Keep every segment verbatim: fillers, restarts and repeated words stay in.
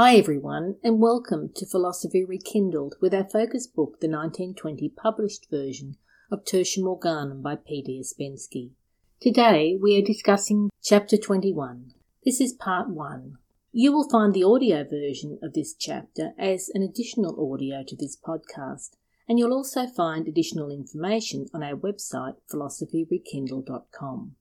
Hi everyone, and welcome to Philosophy Rekindled with our focus book, the nineteen twenty published version of Tertium Organum by P D Ouspensky. Today we are discussing Chapter twenty-one. This is Part one. You will find the audio version of this chapter as an additional audio to this podcast, and you'll also find additional information on our website, philosophy rekindled dot com.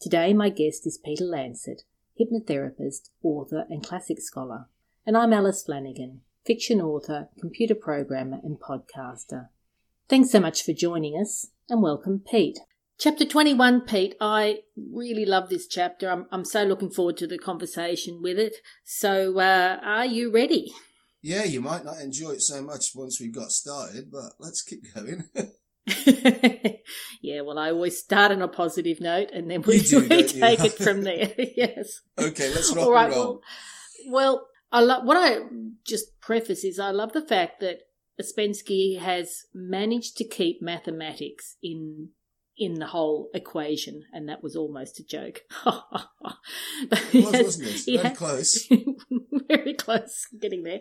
Today my guest is Peter Lancet, hypnotherapist, author and classic scholar. And I'm Alice Flanagan, fiction author, computer programmer and podcaster. Thanks so much for joining us, and welcome, Pete. Chapter twenty-one, Pete. I really love this chapter. I'm, I'm so looking forward to the conversation with it. So uh, are you ready? Yeah, you might not enjoy it so much once we've got started, but let's keep going. Yeah, well, I always start on a positive note, and then we, do, we take it from there. Yes. Okay, let's rock All right, and roll. Well... well I love, what I just preface is I love the fact that Ouspensky has managed to keep mathematics in in the whole equation, and that was almost a joke. It was, has, wasn't it? Very has, close. Very close, getting there.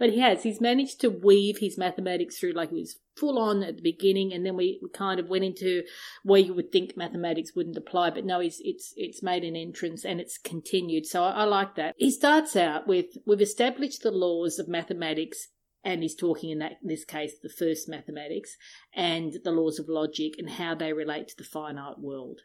But he has. He's managed to weave his mathematics through, like it was full on at the beginning, and then we kind of went into where you would think mathematics wouldn't apply, but no, he's, it's it's made an entrance and it's continued. So I, I like that. He starts out with, we've established the laws of mathematics, and he's talking in, that, in this case, the first mathematics and the laws of logic and how they relate to the finite world.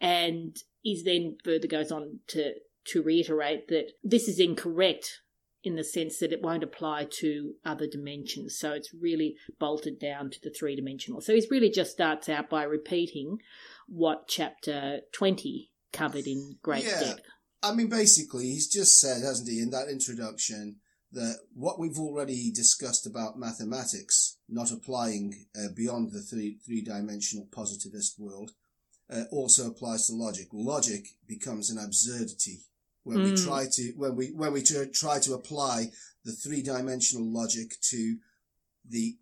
And he then further goes on to, to reiterate that this is incorrect in the sense that it won't apply to other dimensions. So it's really bolted down to the three-dimensional. So he's really just starts out by repeating what Chapter twenty covered in great yeah. depth. I mean, basically, he's just said, hasn't he, in that introduction, that what we've already discussed about mathematics not applying uh, beyond the three, three-dimensional positivist world uh, also applies to logic. Logic becomes an absurdity when mm. we try to when we when we try to apply the three-dimensional logic to the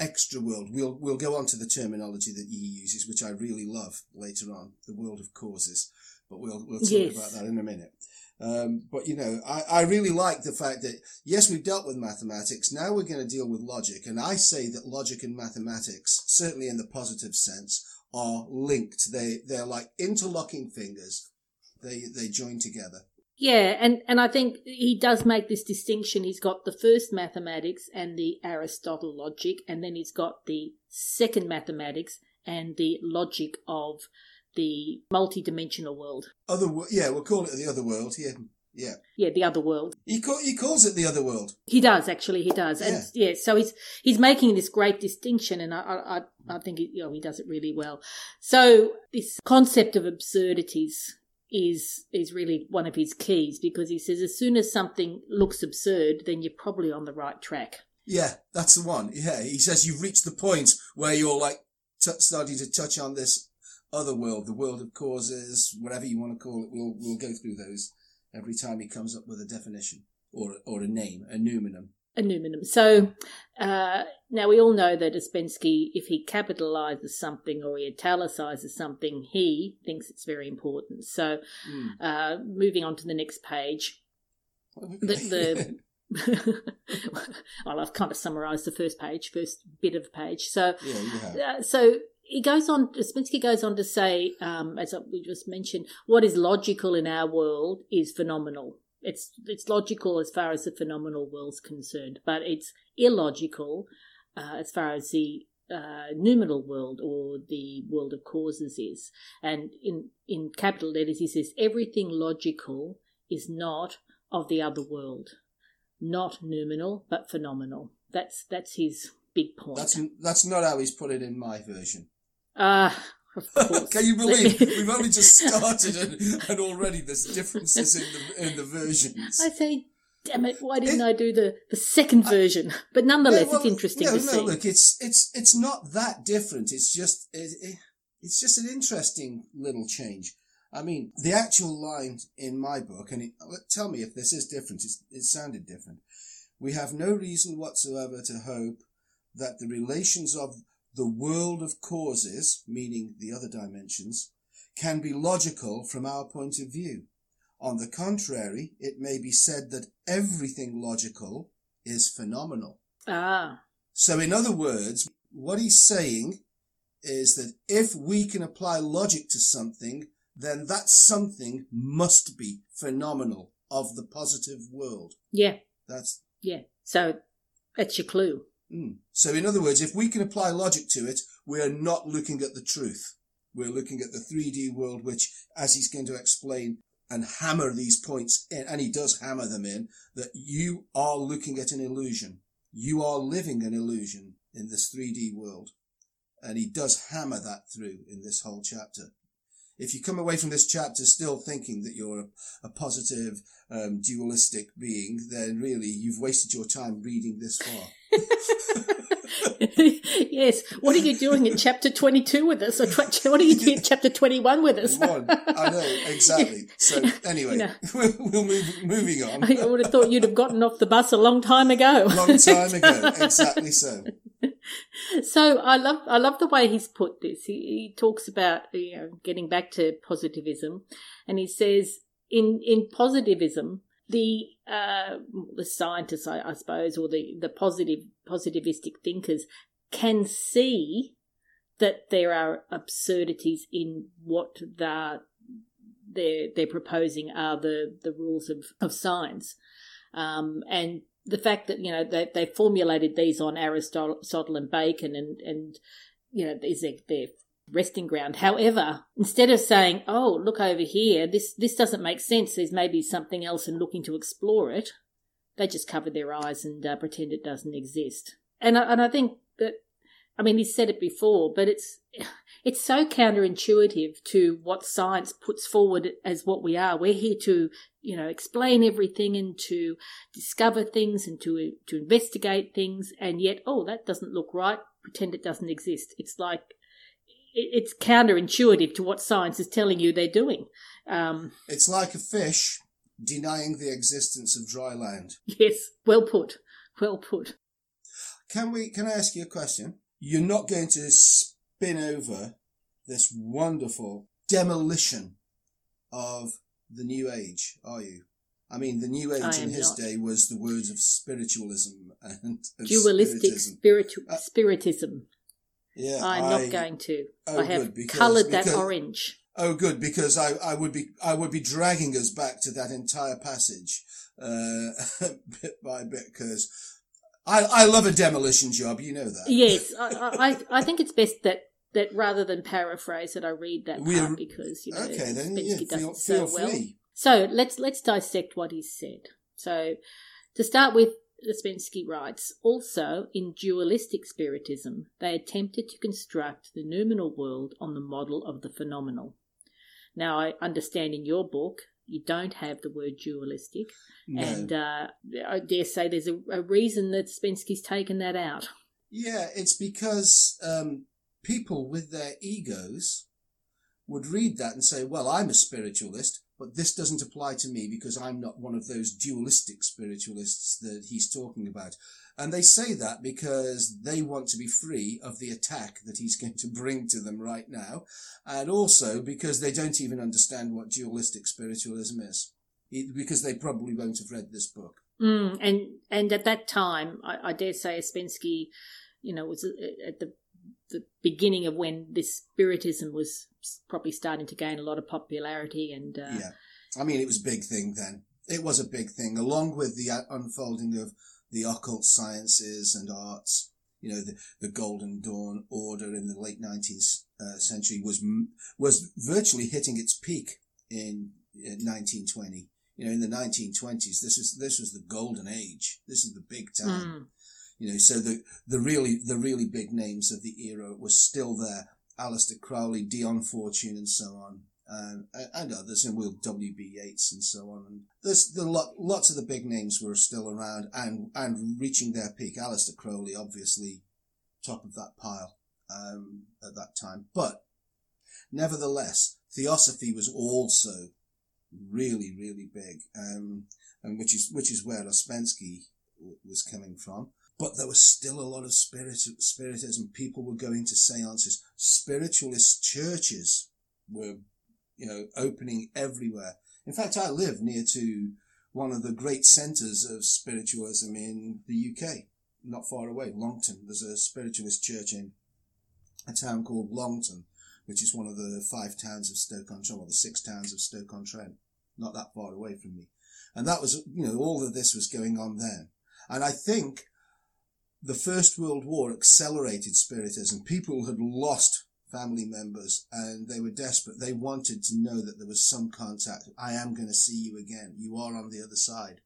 extra world. We'll we'll go on to the terminology that he uses, which I really love later on, the world of causes. But we'll we'll talk yes. about that in a minute. Um, but, you know, I, I really like the fact that, yes, we've dealt with mathematics. Now we're going to deal with logic. And I say that logic and mathematics, certainly in the positive sense, are linked. They, they're like interlocking fingers. They, they join together. Yeah, and, and I think he does make this distinction. He's got the first mathematics and the Aristotle logic, and then he's got the second mathematics and the logic of the multi-dimensional world. Other, yeah, we'll call it the other world. Yeah, yeah, yeah, the other world. He call, he calls it the other world. He does actually. He does. Yeah. And yeah. So he's he's making this great distinction, and I I I think he, you know, he does it really well. So this concept of absurdities is is really one of his keys, because he says as soon as something looks absurd, then you're probably on the right track. Yeah, that's the one. Yeah, he says you've reached the point where you're like t- starting to touch on this other world, the world of causes, whatever you want to call it. We'll we'll go through those every time he comes up with a definition or or a name, a noumenon. A noumenon. So uh, now we all know that Ouspensky, if he capitalises something or he italicises something, he thinks it's very important. So mm. uh, moving on to the next page, okay. the, the well, I've kind of summarised the first page, first bit of the page. So yeah, you have. Uh, so. He goes on, Ouspensky goes on to say, um, as we just mentioned, what is logical in our world is phenomenal. It's it's logical as far as the phenomenal world's concerned, but it's illogical uh, as far as the uh, noumenal world or the world of causes is. And in, in capital letters, he says, everything logical is not of the other world. Not noumenal, but phenomenal. That's that's his big point. That's, that's not how he's put it in my version. Ah, uh, of course. Can you believe we've only just started and, and already there's differences in the in the versions? I say, damn it! Why didn't it, I do the, the second I, version? But nonetheless, yeah, well, it's interesting no, to no, see. No, look, it's it's it's not that different. It's just it, it, it's just an interesting little change. I mean, the actual line in my book, and it, tell me if this is different. It's, it sounded different. We have no reason whatsoever to hope that the relations of the world of causes, meaning the other dimensions, can be logical from our point of view. On the contrary, it may be said that everything logical is phenomenal. Ah. So in other words, what he's saying is that if we can apply logic to something, then that something must be phenomenal of the positive world. Yeah. That's... Yeah. So that's your clue. Mm. So in other words, if we can apply logic to it, we are not looking at the truth. We're looking at the three D world, which, as he's going to explain and hammer these points in, and he does hammer them in, that you are looking at an illusion. You are living an illusion in this three D world. And he does hammer that through in this whole chapter. If you come away from this chapter still thinking that you're a, a positive, um, dualistic being, then really you've wasted your time reading this far. Yes. What are you doing in chapter twenty-two with us? Or tra- what are you doing in chapter twenty-one with us? I know, exactly. So anyway, no. we'll move moving on. I would have thought you'd have gotten off the bus a long time ago. Long time ago, exactly so. So I love I love the way he's put this. He, he talks about, you know, getting back to positivism, and he says in in positivism, the uh, the scientists, I, I suppose, or the the positive positivistic thinkers can see that there are absurdities in what they're they're, they're proposing are the, the rules of, of science, um, and the fact that, you know, they they formulated these on Aristotle and Bacon, and and you know, is their, their resting ground. However, instead of saying, "Oh, look over here, this this doesn't make sense. There's maybe something else," and looking to explore it, they just cover their eyes and uh, pretend it doesn't exist. And I, and I think that, I mean, he said it before, but it's it's so counterintuitive to what science puts forward as what we are. We're here to, you know, explain everything and to discover things and to to investigate things, and yet, oh, that doesn't look right. Pretend it doesn't exist. It's like it's counterintuitive to what science is telling you they're doing. Um, it's like a fish denying the existence of dry land. Yes, well put, well put. Can we? Can I ask you a question? You're not going to spin over this wonderful demolition of the New Age, are you? I mean, the New Age in his not. day was the words of spiritualism and of dualistic spiritu- uh, spiritism. Yeah, I'm I, not going to. Oh, I have coloured that orange. Oh, good, because I, I would be I would be dragging us back to that entire passage uh, bit by bit, because I I love a demolition job, you know that. Yes, I I, I think it's best that, that rather than paraphrase it, I read that We're, part because you know okay, then, yeah, feel, does so well. Free. So let's let's dissect what he said. So to start with, Ouspensky writes, also, in dualistic spiritism, they attempted to construct the noumenal world on the model of the phenomenal. Now, I understand in your book, you don't have the word dualistic, no. and uh, I dare say there's a, a reason that Ouspensky's taken that out. Yeah, it's because um, people with their egos would read that and say, well, I'm a spiritualist, but this doesn't apply to me because I'm not one of those dualistic spiritualists that he's talking about. And they say that because they want to be free of the attack that he's going to bring to them right now, and also because they don't even understand what dualistic spiritualism is, because they probably won't have read this book. Mm, and and at that time, I, I dare say Ouspensky, you know, was at the the beginning of when this spiritism was probably starting to gain a lot of popularity, and uh, yeah, I mean, it was a big thing then. It was a big thing, along with the unfolding of the occult sciences and arts. You know, the, the Golden Dawn order in the late nineteenth uh, century was was virtually hitting its peak in, in nineteen twenty. You know, in the nineteen twenties, this is this was the golden age. This is the big time. Mm. You know, so the the really the really big names of the era was still there. Alistair Crowley, Dion Fortune, and so on, um, and others, and with W. B. Yeats, and so on. And there's the lot, lots of the big names were still around and and reaching their peak. Alistair Crowley, obviously, top of that pile um, at that time. But nevertheless, Theosophy was also really, really big, um, and which is which is where Ouspensky w- was coming from. But there was still a lot of spirit, spiritism. People were going to seances. Spiritualist churches were, you know, opening everywhere. In fact, I live near to one of the great centres of spiritualism in the U K, not far away, Longton. There's a spiritualist church in a town called Longton, which is one of the five towns of Stoke-on-Trent, or the six towns of Stoke-on-Trent, not that far away from me. And that was, you know, all of this was going on then. And I think the First World War accelerated spiritism. People had lost family members and they were desperate. They wanted to know that there was some contact. I am going to see you again. You are on the other side.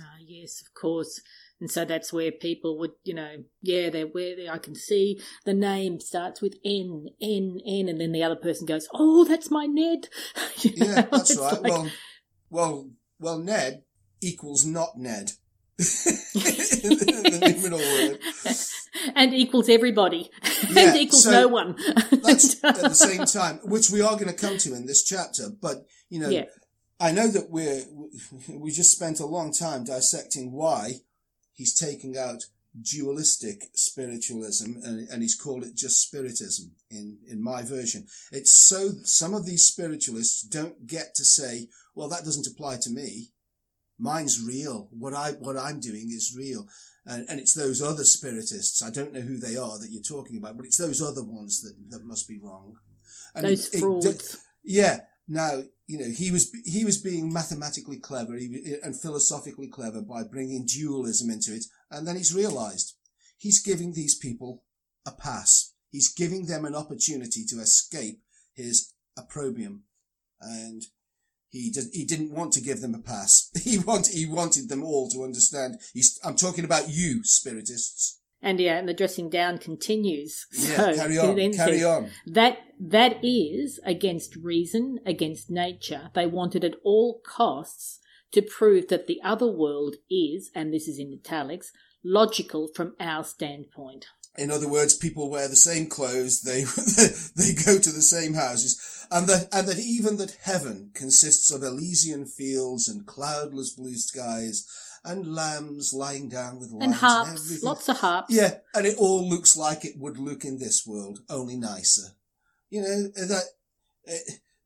Ah, yes, of course. And so that's where people would, you know, yeah, they're where they, I can see the name starts with N, N, N, and then the other person goes, oh, that's my Ned. You yeah, know? That's it's right. Like... Well, well, well, Ned equals not Ned. the word. And equals everybody. Yeah, and equals so no one. That's at the same time, which we are going to come to in this chapter. But, you know, yeah. I know that we're, we just spent a long time dissecting why he's taking out dualistic spiritualism and, and he's called it just spiritism in, in my version. It's so some of these spiritualists don't get to say, well, that doesn't apply to me. Mine's real. What, I, what I'm doing is real. And, and it's those other spiritists. I don't know who they are that you're talking about, but it's those other ones that, that must be wrong. And those it, frauds. It, yeah. Now, you know, he was he was being mathematically clever and philosophically clever by bringing dualism into it. And then he's realised he's giving these people a pass. He's giving them an opportunity to escape his opprobrium. And he did, he didn't want to give them a pass. He, want, he wanted them all to understand. He's, I'm talking about you, spiritists. And yeah, and the dressing down continues. Yeah, so carry on, carry says, on. That, that is against reason, against nature. They wanted at all costs to prove that the other world is, and this is in italics, logical from our standpoint. In other words, people wear the same clothes, they they go to the same houses, and that, and that even that heaven consists of Elysian fields and cloudless blue skies, and lambs lying down with lambs. And harps, and lots of harps. Yeah, and it all looks like it would look in this world, only nicer. You know, that uh,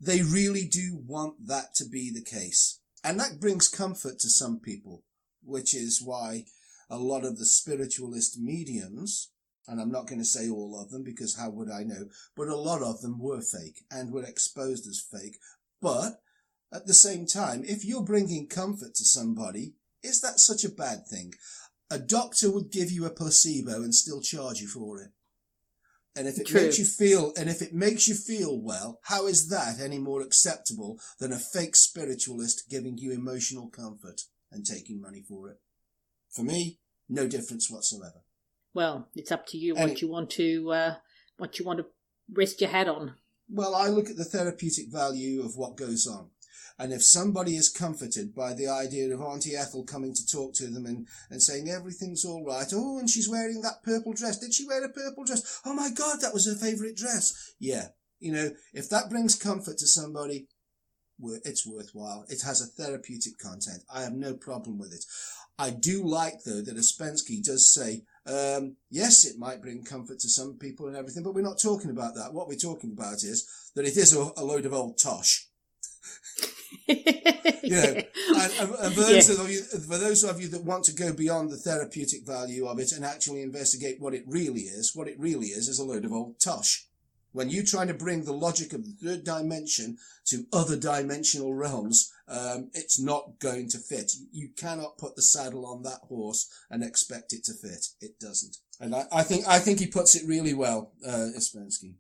they really do want that to be the case. And that brings comfort to some people, which is why a lot of the spiritualist mediums, and I'm not going to say all of them because how would I know, but a lot of them were fake and were exposed as fake. But at the same time, if you're bringing comfort to somebody, is that such a bad thing? A doctor would give you a placebo and still charge you for it. And if it True. makes you feel, and if it makes you feel well, how is that any more acceptable than a fake spiritualist giving you emotional comfort and taking money for it? For me, no difference whatsoever. Well, it's up to you what and you want to, uh, what you want to rest your hat on. Well, I look at the therapeutic value of what goes on. And if somebody is comforted by the idea of Auntie Ethel coming to talk to them and, and saying everything's all right, oh, and she's wearing that purple dress. Did she wear a purple dress? Oh, my God, that was her favourite dress. Yeah, you know, if that brings comfort to somebody, it's worthwhile. It has a therapeutic content. I have no problem with it. I do like, though, that Ouspensky does say, um, yes, it might bring comfort to some people and everything, but we're not talking about that. What we're talking about is that it is a, a load of old tosh. You know, and, and for, those yeah. of you, for those of you that want to go beyond the therapeutic value of it and actually investigate what it really is, what it really is is a load of old tosh. When you try to bring the logic of the third dimension to other dimensional realms, um, it's not going to fit. You cannot put the saddle on that horse and expect it to fit. It doesn't. And I, I think I think he puts it really well, uh, Ouspensky.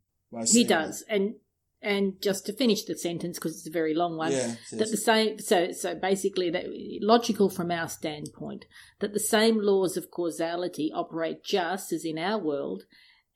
He does, that. and. And just to finish the sentence, because it's a very long one, yeah, that the same. So, so basically, that logical from our standpoint, that the same laws of causality operate just as in our world,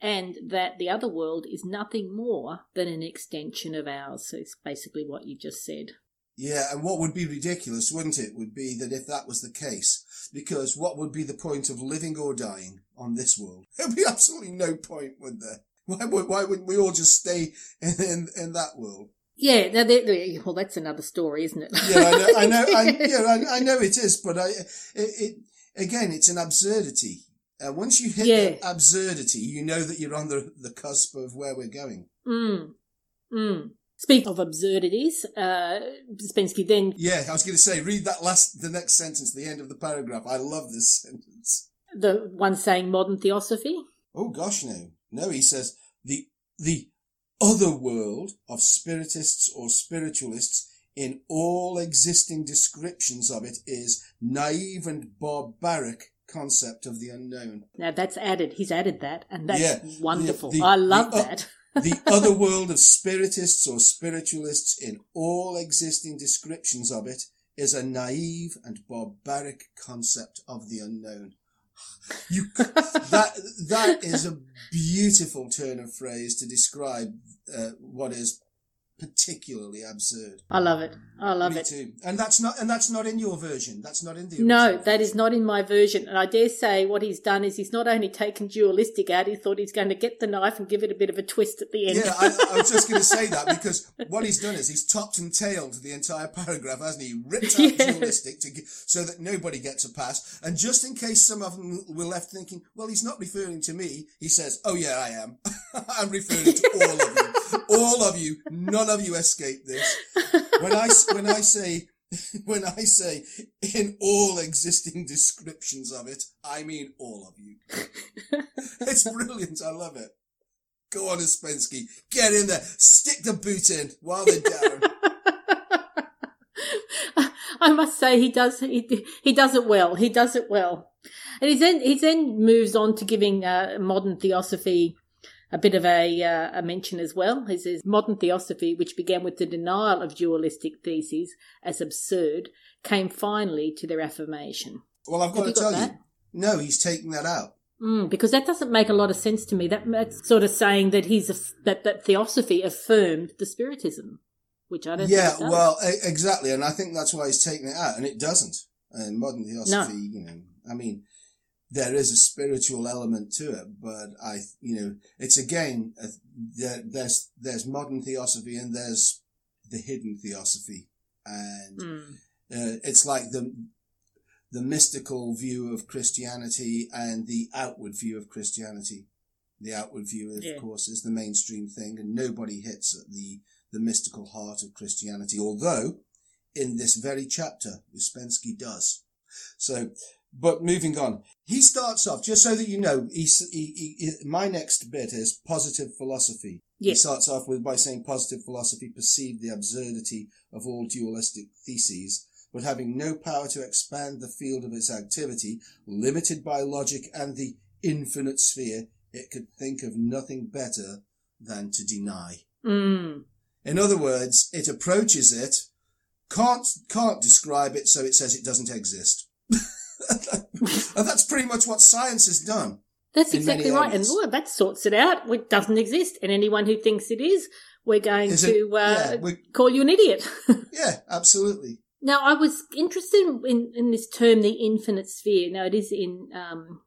and that the other world is nothing more than an extension of ours. So it's basically what you just said. Yeah, and what would be ridiculous, wouldn't it, would be that if that was the case, because what would be the point of living or dying on this world? There'd be absolutely no point, would there? Why, why wouldn't we all just stay in in, in that world? Yeah, no, they, they, well, that's another story, isn't it? yeah, I know, I know, I, yeah, I, I know it is, but I, it, it again, it's an absurdity. Uh, once you hit yeah. that absurdity, you know that you're on the the cusp of where we're going. Mm. Mm. Speak of absurdities, uh, Ouspensky then... Yeah, I was going to say, read that last, the next sentence, the end of the paragraph. I love this sentence. The one saying modern theosophy? Oh, gosh, no. No, he says, the the other world of spiritists or spiritualists in all existing descriptions of it is naive and barbaric concept of the unknown. Now, that's added. He's added that, and that's yeah, wonderful. The, the, I love the, that. The other world of spiritists or spiritualists in all existing descriptions of it is a naive and barbaric concept of the unknown. You that that is a beautiful turn of phrase to describe uh, what is particularly absurd. I love it. I love Me it. Too. And that's not and that's not in your version. That's not in the original. No, that is not in my version. And I dare say what he's done is he's not only taken dualistic out, he thought he's going to get the knife and give it a bit of a twist at the end. Yeah, I, I was just going to say that, because what he's done is he's topped and tailed the entire paragraph, hasn't he? He ripped out yeah. dualistic to, so that nobody gets a pass. And just in case some of them were left thinking, well, he's not referring to me, he says, oh yeah, I am. I'm referring to all of you. All of you, none of you escape this. When I, when I say, when I say, in all existing descriptions of it, I mean all of you. It's brilliant. I love it. Go on, Ouspensky. Get in there. Stick the boot in while they're down. I must say he does he, he does it well. He does it well. And he then he then moves on to giving uh, modern theosophy a bit of a, uh, a mention as well. He says, modern theosophy, which began with the denial of dualistic theses as absurd, came finally to their affirmation. Well, I've got Have to you got tell that? you, no, he's taking that out. Mm, because that doesn't make a lot of sense to me. That, that's sort of saying that he's a, that, that theosophy affirmed the spiritism, which I don't yeah, think Yeah, well, exactly, and I think that's why he's taking it out, and it doesn't. And modern theosophy, no. you know, I mean... There is a spiritual element to it, but I, you know, it's again, uh, there, there's, there's modern theosophy and there's the hidden theosophy. And mm. uh, it's like the, the mystical view of Christianity and the outward view of Christianity. The outward view, of yeah. course, is the mainstream thing, and nobody hits at the, the mystical heart of Christianity. Although in this very chapter, Ouspensky does. So, But moving on, he starts off, just so that you know, he, he, he, my next bit is positive philosophy. Yes. He starts off with by saying positive philosophy perceived the absurdity of all dualistic theses, but having no power to expand the field of its activity, limited by logic and the infinite sphere, it could think of nothing better than to deny. Mm. In other words, it approaches it, can't, can't describe it, so it says it doesn't exist. And that's pretty much what science has done. That's exactly right. Areas. And well, that sorts it out. It doesn't exist. And anyone who thinks it is, we're going is to it, uh, yeah, call you an idiot. Yeah, absolutely. Now, I was interested in, in this term, the infinite sphere. Now, it is in um,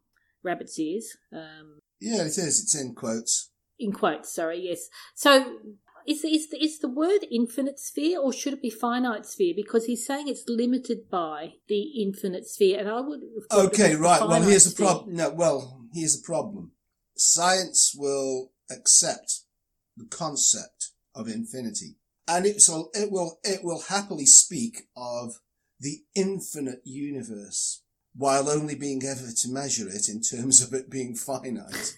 rabbit's ears. Um, yeah, it is. It's in quotes. In quotes, sorry, yes. So is, is, the, is the word infinite sphere, or should it be finite sphere? Because he's saying it's limited by the infinite sphere, and I would... Okay, right. Well, here's the problem. No, well, here's the problem. Science will accept the concept of infinity, and it will, it will, it will happily speak of the infinite universe, while only being able to measure it in terms of it being finite.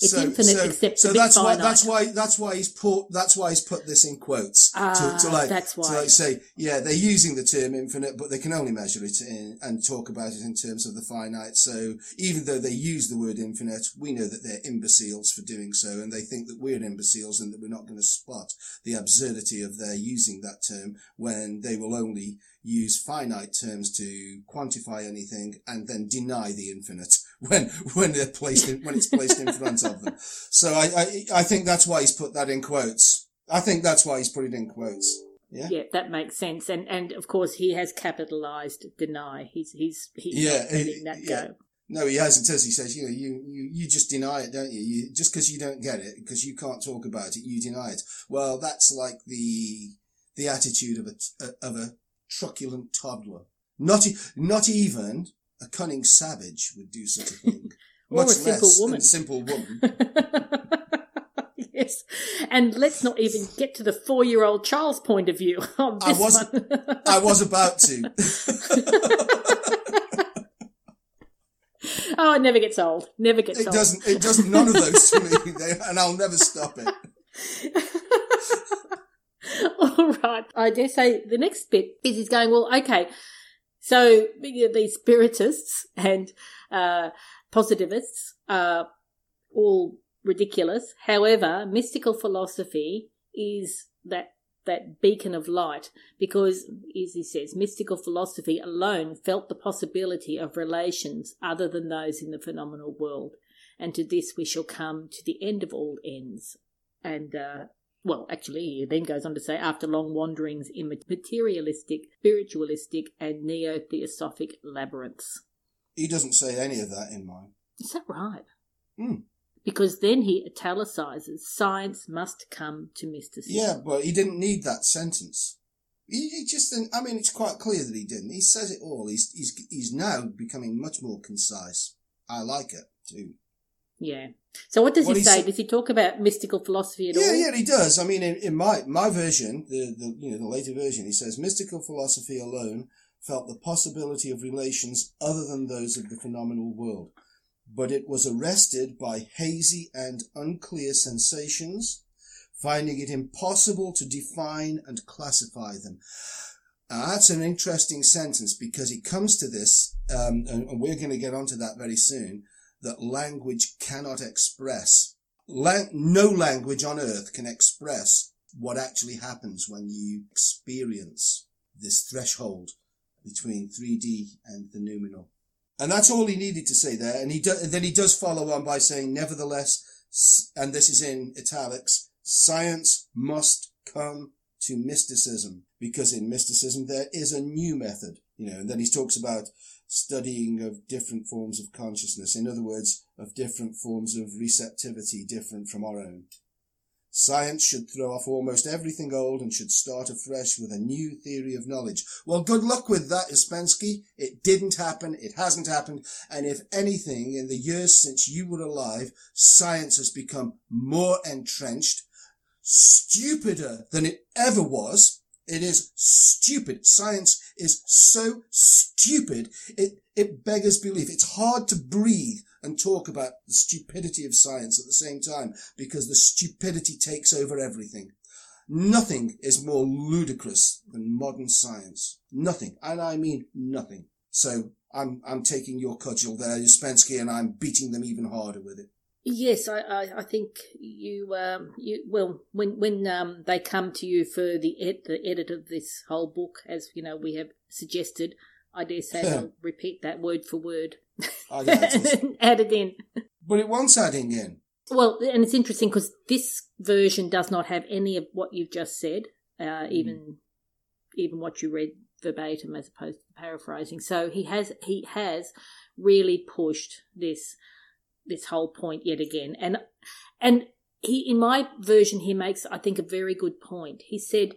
It's so, infinite, so, except so that's finite. why that's why that's why he's put that's why he's put this in quotes uh, to, to like that's why. to like say yeah they're using the term infinite, but they can only measure it in, and talk about it in terms of the finite. So even though they use the word infinite, we know that they're imbeciles for doing so, and they think that we're imbeciles and that we're not going to spot the absurdity of their using that term when they will only use finite terms to quantify anything and then deny the infinite when when they're placed in, when it's placed in front of them. So I, I I think that's why he's put that in quotes. I think that's why he's put it in quotes. Yeah, yeah, that makes sense. And and of course he has capitalized deny. He's he's he's yeah, not letting that yeah. go. No, he hasn't. As he says, you know, you, you, you just deny it, don't you? You just because you don't get it, because you can't talk about it, you deny it. Well, that's like the the attitude of a of a truculent toddler. Not not even a cunning savage would do such a thing. Or much a simple less woman. A simple woman. Yes. And let's not even get to the four-year-old child's point of view on this I was, one. I was about to. Oh, it never gets old. Never gets it old. It doesn't. It doesn't. None of those to me. They, and I'll never stop it. All right. I dare say the next bit is he's going, well, okay, so these spiritists and uh, positivists are all ridiculous. However, mystical philosophy is that that beacon of light because, as he says, mystical philosophy alone felt the possibility of relations other than those in the phenomenal world. And to this we shall come to the end of all ends. And, uh, well, actually, he then goes on to say, after long wanderings in materialistic, spiritualistic and neo-theosophic labyrinths. He doesn't say any of that in mine. Is that right? Mm. Because then he italicizes, science must come to mysticism. Yeah, but he didn't need that sentence. He, he just, I mean, it's quite clear that he didn't. He says it all. He's, he's, he's now becoming much more concise. I like it, too. Yeah. So what does what he say? Sa- does he talk about mystical philosophy at yeah, all? Yeah, yeah, he does. I mean, in, in my, my version, the, the, you know, the later version, he says, mystical philosophy alone felt the possibility of relations other than those of the phenomenal world. But it was arrested by hazy and unclear sensations, finding it impossible to define and classify them. Now, that's an interesting sentence because it comes to this, um, and we're going to get onto that very soon, that language cannot express. Lang- no language on earth can express what actually happens when you experience this threshold between three D and the noumenal. And that's all he needed to say there. And he do, and then he does follow on by saying, nevertheless, and this is in italics, science must come to mysticism. Because in mysticism, there is a new method. You know, and then he talks about studying of different forms of consciousness. In other words, of different forms of receptivity different from our own. Science should throw off almost everything old and should start afresh with a new theory of knowledge. Well, good luck with that, Ouspensky. It didn't happen. It hasn't happened. And if anything, in the years since you were alive, science has become more entrenched, stupider than it ever was. It is stupid. Science is so stupid, it, it beggars belief. It's hard to breathe and talk about the stupidity of science at the same time because the stupidity takes over everything. Nothing is more ludicrous than modern science. Nothing. And I mean nothing. So I'm I'm taking your cudgel there, Ouspensky, and I'm beating them even harder with it. Yes, I, I, I think you, um, you well, when when um, they come to you for the, ed- the edit of this whole book, as you know, we have suggested, I dare say they'll repeat that word for word. I know, and then add it in. But it wants adding in. Well, and it's interesting because this version does not have any of what you've just said, uh, even mm. even what you read verbatim as opposed to paraphrasing. So he has he has really pushed this this whole point yet again. And and he in my version he makes, I think, a very good point. He said,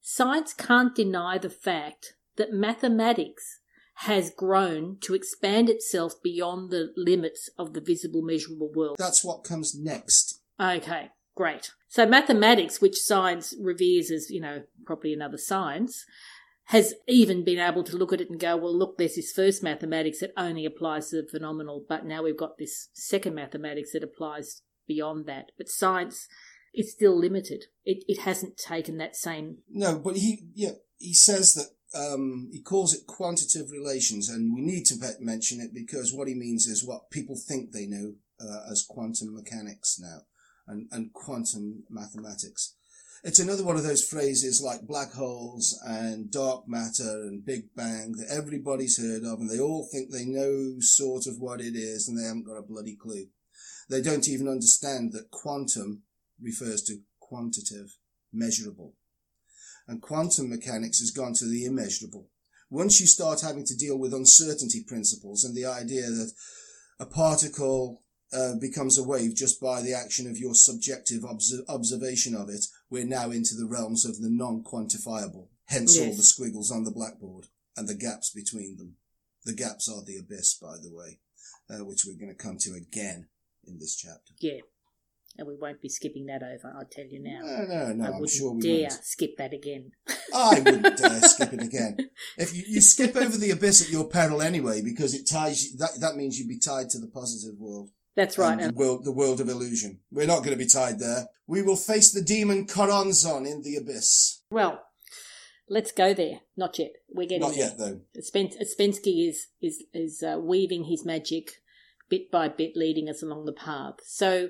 science can't deny the fact that mathematics has grown to expand itself beyond the limits of the visible, measurable world. That's what comes next. Okay, great. So mathematics, which science reveres as, you know, probably another science, has even been able to look at it and go, well, look, there's this first mathematics that only applies to the phenomenal, but now we've got this second mathematics that applies beyond that. But science is still limited. It it hasn't taken that same... No, but he yeah he says that Um, he calls it quantitative relations, and we need to mention it because what he means is what people think they know uh, as quantum mechanics now and, and quantum mathematics. It's another one of those phrases like black holes and dark matter and Big Bang that everybody's heard of, and they all think they know sort of what it is, and they haven't got a bloody clue. They don't even understand that quantum refers to quantitative, measurable. And quantum mechanics has gone to the immeasurable. Once you start having to deal with uncertainty principles and the idea that a particle uh, becomes a wave just by the action of your subjective obs- observation of it, we're now into the realms of the non-quantifiable, hence yes. all the squiggles on the blackboard and the gaps between them. The gaps are the abyss, by the way, uh, which we're going to come to again in this chapter. Yeah. And we won't be skipping that over, I'll tell you now. No, no, no, I I'm sure we dare won't. skip that again. I wouldn't dare skip it again. If you, you skip over the abyss at your peril anyway, because it ties that, that means you'd be tied to the positive world. That's right. And and the, world, the world of illusion. We're not going to be tied there. We will face the demon Koronzon in the abyss. Well, let's go there. Not yet. We're getting Not there. yet, though. Ouspensky is, is, is uh, weaving his magic bit by bit, leading us along the path. So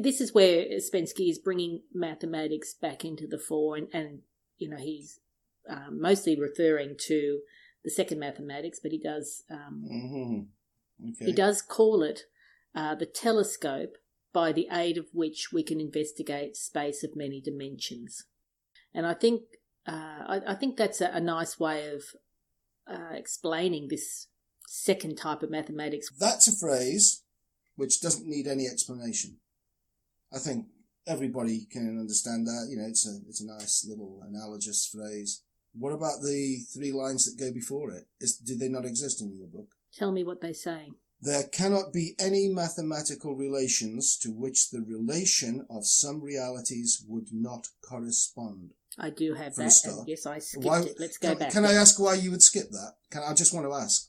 this is where Ouspensky is bringing mathematics back into the fore, and, and you know, he's uh, mostly referring to the second mathematics, but he does um, mm-hmm. okay. he does call it uh, the telescope, by the aid of which we can investigate space of many dimensions. And I think uh, I, I think that's a, a nice way of uh, explaining this second type of mathematics. That's a phrase which doesn't need any explanation. I think everybody can understand that. You know, it's a it's a nice little analogous phrase. What about the three lines that go before it? Is, do they not exist in your book? Tell me what they say. There cannot be any mathematical relations to which the relation of some realities would not correspond. I do have that. And yes, I skipped why, it. Let's go can, back. Can I ask why you would skip that? Can I just want to ask,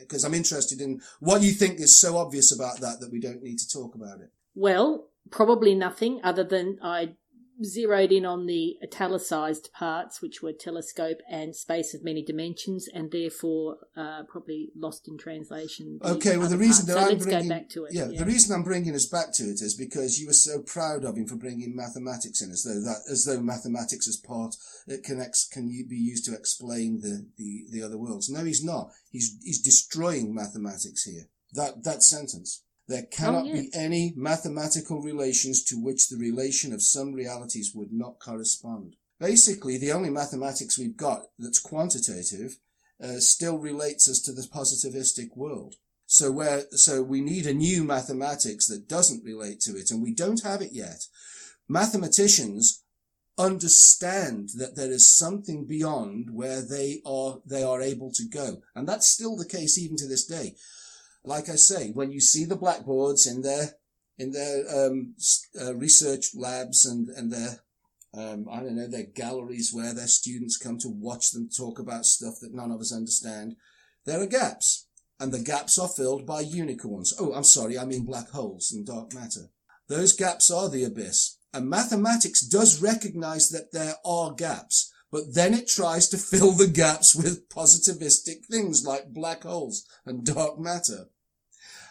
because I'm interested in what you think is so obvious about that that we don't need to talk about it. Well, probably nothing other than I zeroed in on the italicised parts, which were telescope and space of many dimensions, and therefore uh, probably lost in translation. Okay, well, the reason parts. that so I'm let's bringing, go back to it. Yeah, yeah, the reason I'm bringing us back to it is because you were so proud of him for bringing mathematics in, as though that, as though mathematics is part that can ex, can be used to explain the, the, the other worlds. No, he's not. He's he's destroying mathematics here. That that sentence. There cannot oh, yes. be any mathematical relations to which the relation of some realities would not correspond. Basically, the only mathematics we've got that's quantitative uh, still relates us to the positivistic world. So where, so we need a new mathematics that doesn't relate to it, and we don't have it yet. Mathematicians understand that there is something beyond where they are, they are able to go. And that's still the case even to this day. Like I say, when you see the blackboards in their in their um, uh, research labs and and their um, I don't know their galleries where their students come to watch them talk about stuff that none of us understand, there are gaps, and the gaps are filled by unicorns. Oh, I'm sorry, I mean black holes and dark matter. Those gaps are the abyss, and mathematics does recognise that there are gaps. But then it tries to fill the gaps with positivistic things like black holes and dark matter.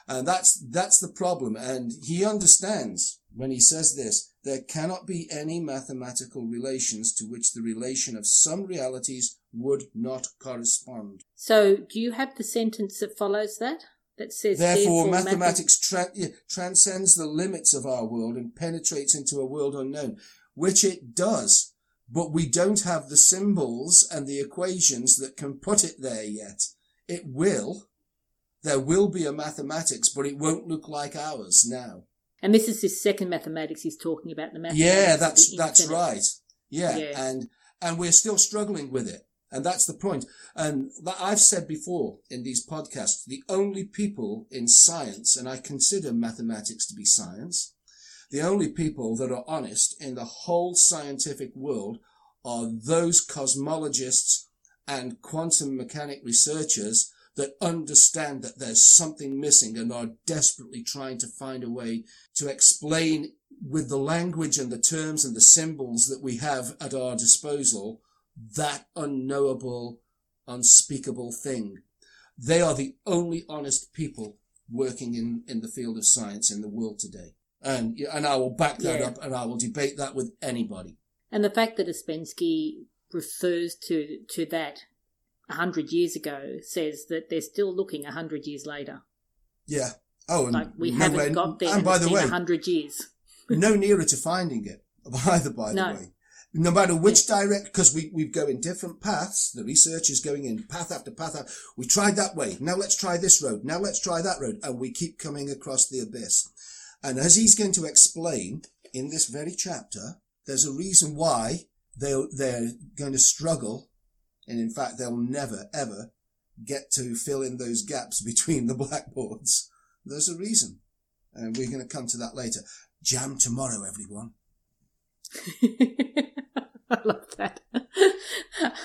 And that's, that's the problem. And he understands when he says this, there cannot be any mathematical relations to which the relation of some realities would not correspond. So do you have the sentence that follows that? That says, therefore, therefore mathematics tra- transcends the limits of our world and penetrates into a world unknown, which it does. But we don't have the symbols and the equations that can put it there yet. It will. There will be a mathematics, but it won't look like ours now. And this is his second mathematics he's talking about. The mathematics. Yeah, that's that's right. Yeah, yeah, and and we're still struggling with it, and that's the point. And I've said before in these podcasts, the only people in science, and I consider mathematics to be science, the only people that are honest in the whole scientific world are those cosmologists and quantum mechanic researchers that understand that there's something missing and are desperately trying to find a way to explain with the language and the terms and the symbols that we have at our disposal that unknowable, unspeakable thing. They are the only honest people working in, in the field of science in the world today. And and I will back that yeah. up, and I will debate that with anybody. And the fact that Ouspensky refers to to that a hundred years ago says that they're still looking a hundred years later. Yeah. Oh, and like we nowhere, haven't got there. And by the way, a hundred years. No nearer to finding it either. By the no. way, no matter which yeah. direct, because we we go in different paths. The research is going in path after path. After, we tried that way. Now let's try this road. Now let's try that road, and we keep coming across the abyss. And as he's going to explain in this very chapter, there's a reason why they'll, they're going to struggle. And in fact, they'll never, ever get to fill in those gaps between the blackboards. There's a reason. And we're going to come to that later. Jam tomorrow, everyone. I love that.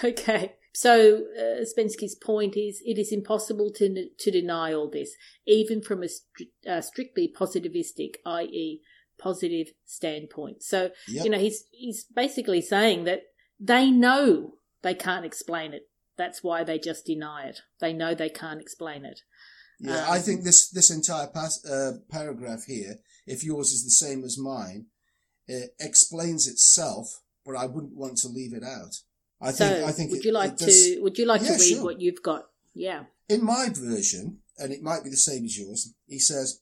Okay. So uh, Ouspensky's point is it is impossible to to deny all this, even from a stri- uh, strictly positivistic, that is positive standpoint. So, yep. you know, he's he's basically saying that they know they can't explain it. That's why they just deny it. They know they can't explain it. Yeah, um, I think this, this entire pas- uh, paragraph here, if yours is the same as mine, it explains itself, but I wouldn't want to leave it out. I so think, I think would, it, you like to, would you like yeah, to read sure. what you've got? Yeah. In my version, and it might be the same as yours, he says,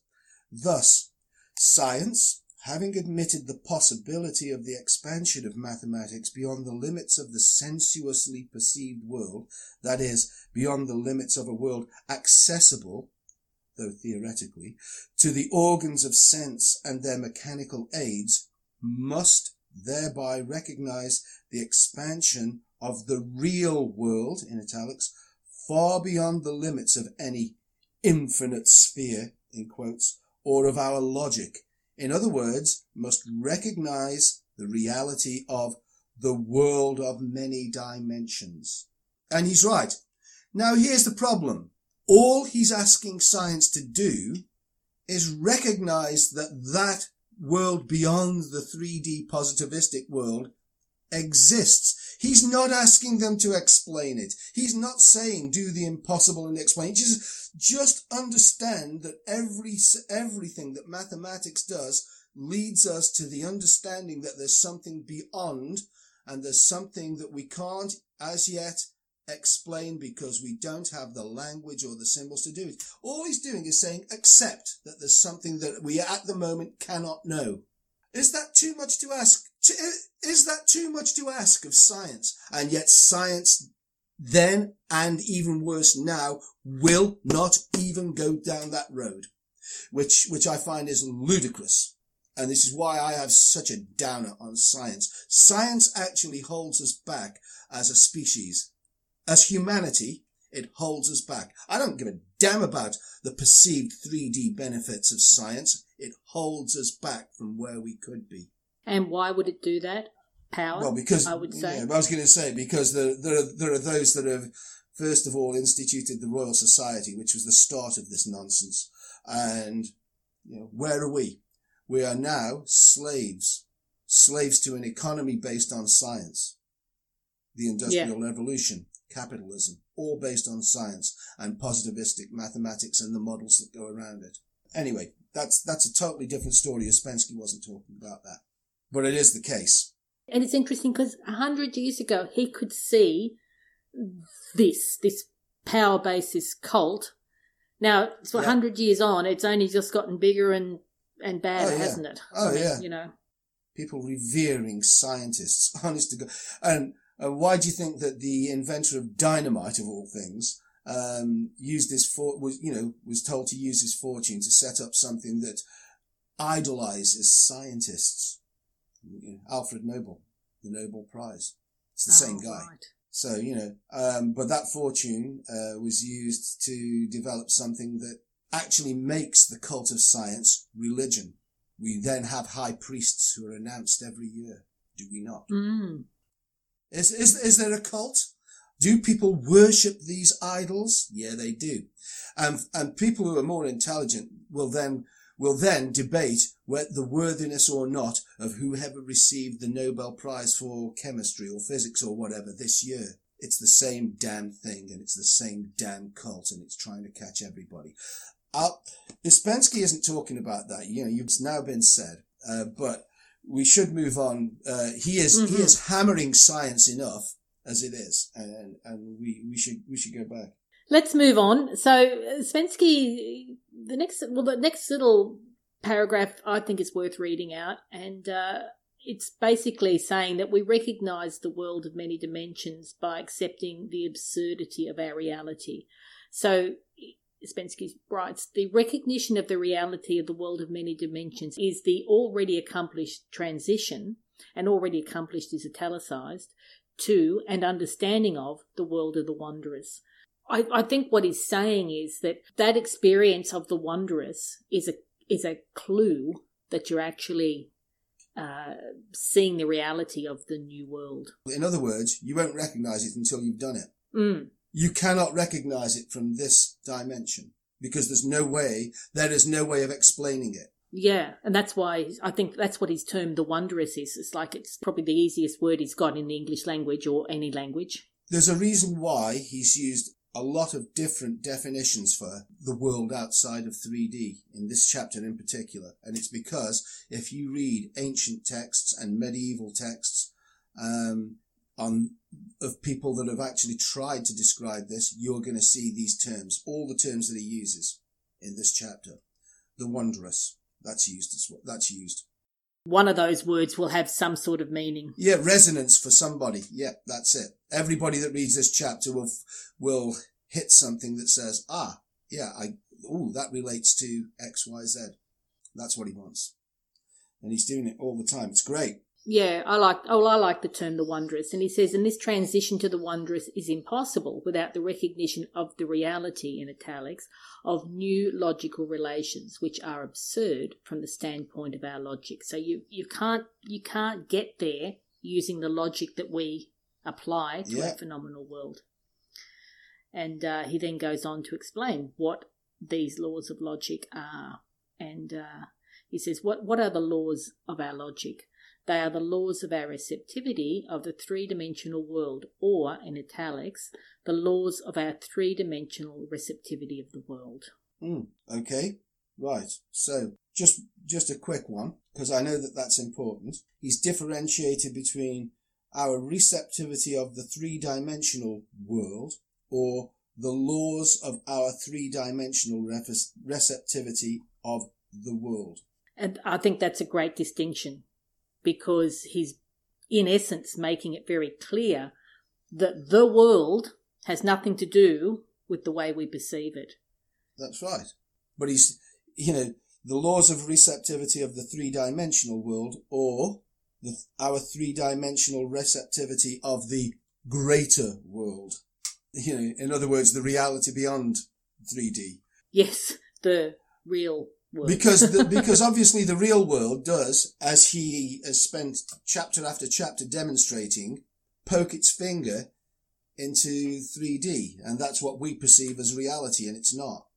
thus, science, having admitted the possibility of the expansion of mathematics beyond the limits of the sensuously perceived world, that is, beyond the limits of a world accessible, though theoretically, to the organs of sense and their mechanical aids, must thereby recognize the expansion of the real world, in italics, far beyond the limits of any infinite sphere, in quotes, or of our logic. In other words, must recognize the reality of the world of many dimensions. And he's right. Now here's the problem. All he's asking science to do is recognize that that world beyond the three D positivistic world exists. He's not asking them to explain it. He's not saying do the impossible and explain it. Just, just understand that every everything that mathematics does leads us to the understanding that there's something beyond, and there's something that we can't as yet explain because we don't have the language or the symbols to do it. All he's doing is saying accept that there's something that we at the moment cannot know. Is that too much to ask? Is that too much to ask of science? And yet science then, and even worse now, will not even go down that road, which which I find is ludicrous. And this is why I have such a downer on science. Science actually holds us back as a species. As humanity, it holds us back. I don't give a damn about the perceived three D benefits of science. It holds us back from where we could be. And why would it do that? Power, well, because, I would say. Yeah, I was going to say, because there, there, are, there are those that have, first of all, instituted the Royal Society, which was the start of this nonsense. And you know, where are we? We are now slaves, slaves to an economy based on science, the Industrial yeah. Revolution, capitalism, all based on science and positivistic mathematics and the models that go around it. Anyway, that's that's a totally different story. Ouspensky wasn't talking about that. But it is the case. And it's interesting because one hundred years ago, he could see this, this power basis cult. Now, so yeah. one hundred years on, it's only just gotten bigger and, and badder, oh, yeah. hasn't it? Oh, I mean, yeah. You know. People revering scientists, honest to God. And uh, why do you think that the inventor of dynamite, of all things, um, used his for- was, you know, was told to use his fortune to set up something that idolizes scientists? Alfred Nobel, the Nobel Prize. It's the oh, same guy. Right. So, you know, um, but that fortune uh, was used to develop something that actually makes the cult of science religion. We then have high priests who are announced every year, do we not? Mm. Is, is, is there a cult? Do people worship these idols? Yeah, they do. And, and people who are more intelligent will then... will then debate the worthiness or not of whoever received the Nobel Prize for chemistry or physics or whatever this year. It's the same damn thing, and it's the same damn cult, and it's trying to catch everybody. Ouspensky isn't talking about that. You know, it's now been said, uh, but we should move on. Uh, he is mm-hmm. he is hammering science enough as it is, and and we, we should we should go back. Let's move on. So Ouspensky, the next, well, the next little paragraph I think is worth reading out, and uh, it's basically saying that we recognise the world of many dimensions by accepting the absurdity of our reality. So Ouspensky writes, the recognition of the reality of the world of many dimensions is the already accomplished transition, and already accomplished is italicised, to and understanding of the world of the wondrous. I, I think what he's saying is that that experience of the wondrous is a is a clue that you're actually uh, seeing the reality of the new world. In other words, you won't recognise it until you've done it. Mm. You cannot recognise it from this dimension because there's no way, there is no way of explaining it. Yeah, and that's why I think that's what he's termed the wondrous is. It's like it's probably the easiest word he's got in the English language or any language. There's a reason why he's used a lot of different definitions for the world outside of three D in this chapter in particular. And it's because if you read ancient texts and medieval texts um, on of people that have actually tried to describe this, you're going to see these terms, all the terms that he uses in this chapter. The wondrous, that's used. As well. That's used. One of those words will have some sort of meaning. Yeah, resonance for somebody. Yeah, that's it. Everybody that reads this chapter will will hit something that says, ah, yeah, I oh, that relates to X, Y, Z. That's what he wants. And he's doing it all the time. It's great. Yeah, I like, oh, I like the term the wondrous. And he says, and this transition to the wondrous is impossible without the recognition of the reality, in italics, of new logical relations, which are absurd from the standpoint of our logic. So you, you can't you can't get there using the logic that we apply to yeah. a phenomenal world. And uh, he then goes on to explain what these laws of logic are. And uh, he says, what what are the laws of our logic? They are the laws of our receptivity of the three-dimensional world, or, in italics, the laws of our three-dimensional receptivity of the world. Mm, okay, right. So just just a quick one, because I know that that's important. He's differentiated between our receptivity of the three-dimensional world, or the laws of our three-dimensional receptivity of the world. And I think that's a great distinction, because he's, in essence, making it very clear that the world has nothing to do with the way we perceive it. That's right. But he's, you know, the laws of receptivity of the three-dimensional world, or the, our three-dimensional receptivity of the greater world. You know, in other words, the reality beyond three D. Yes, the real world. because the, because obviously the real world does, as he has spent chapter after chapter demonstrating, poke its finger into three D, and that's what we perceive as reality, and it's not.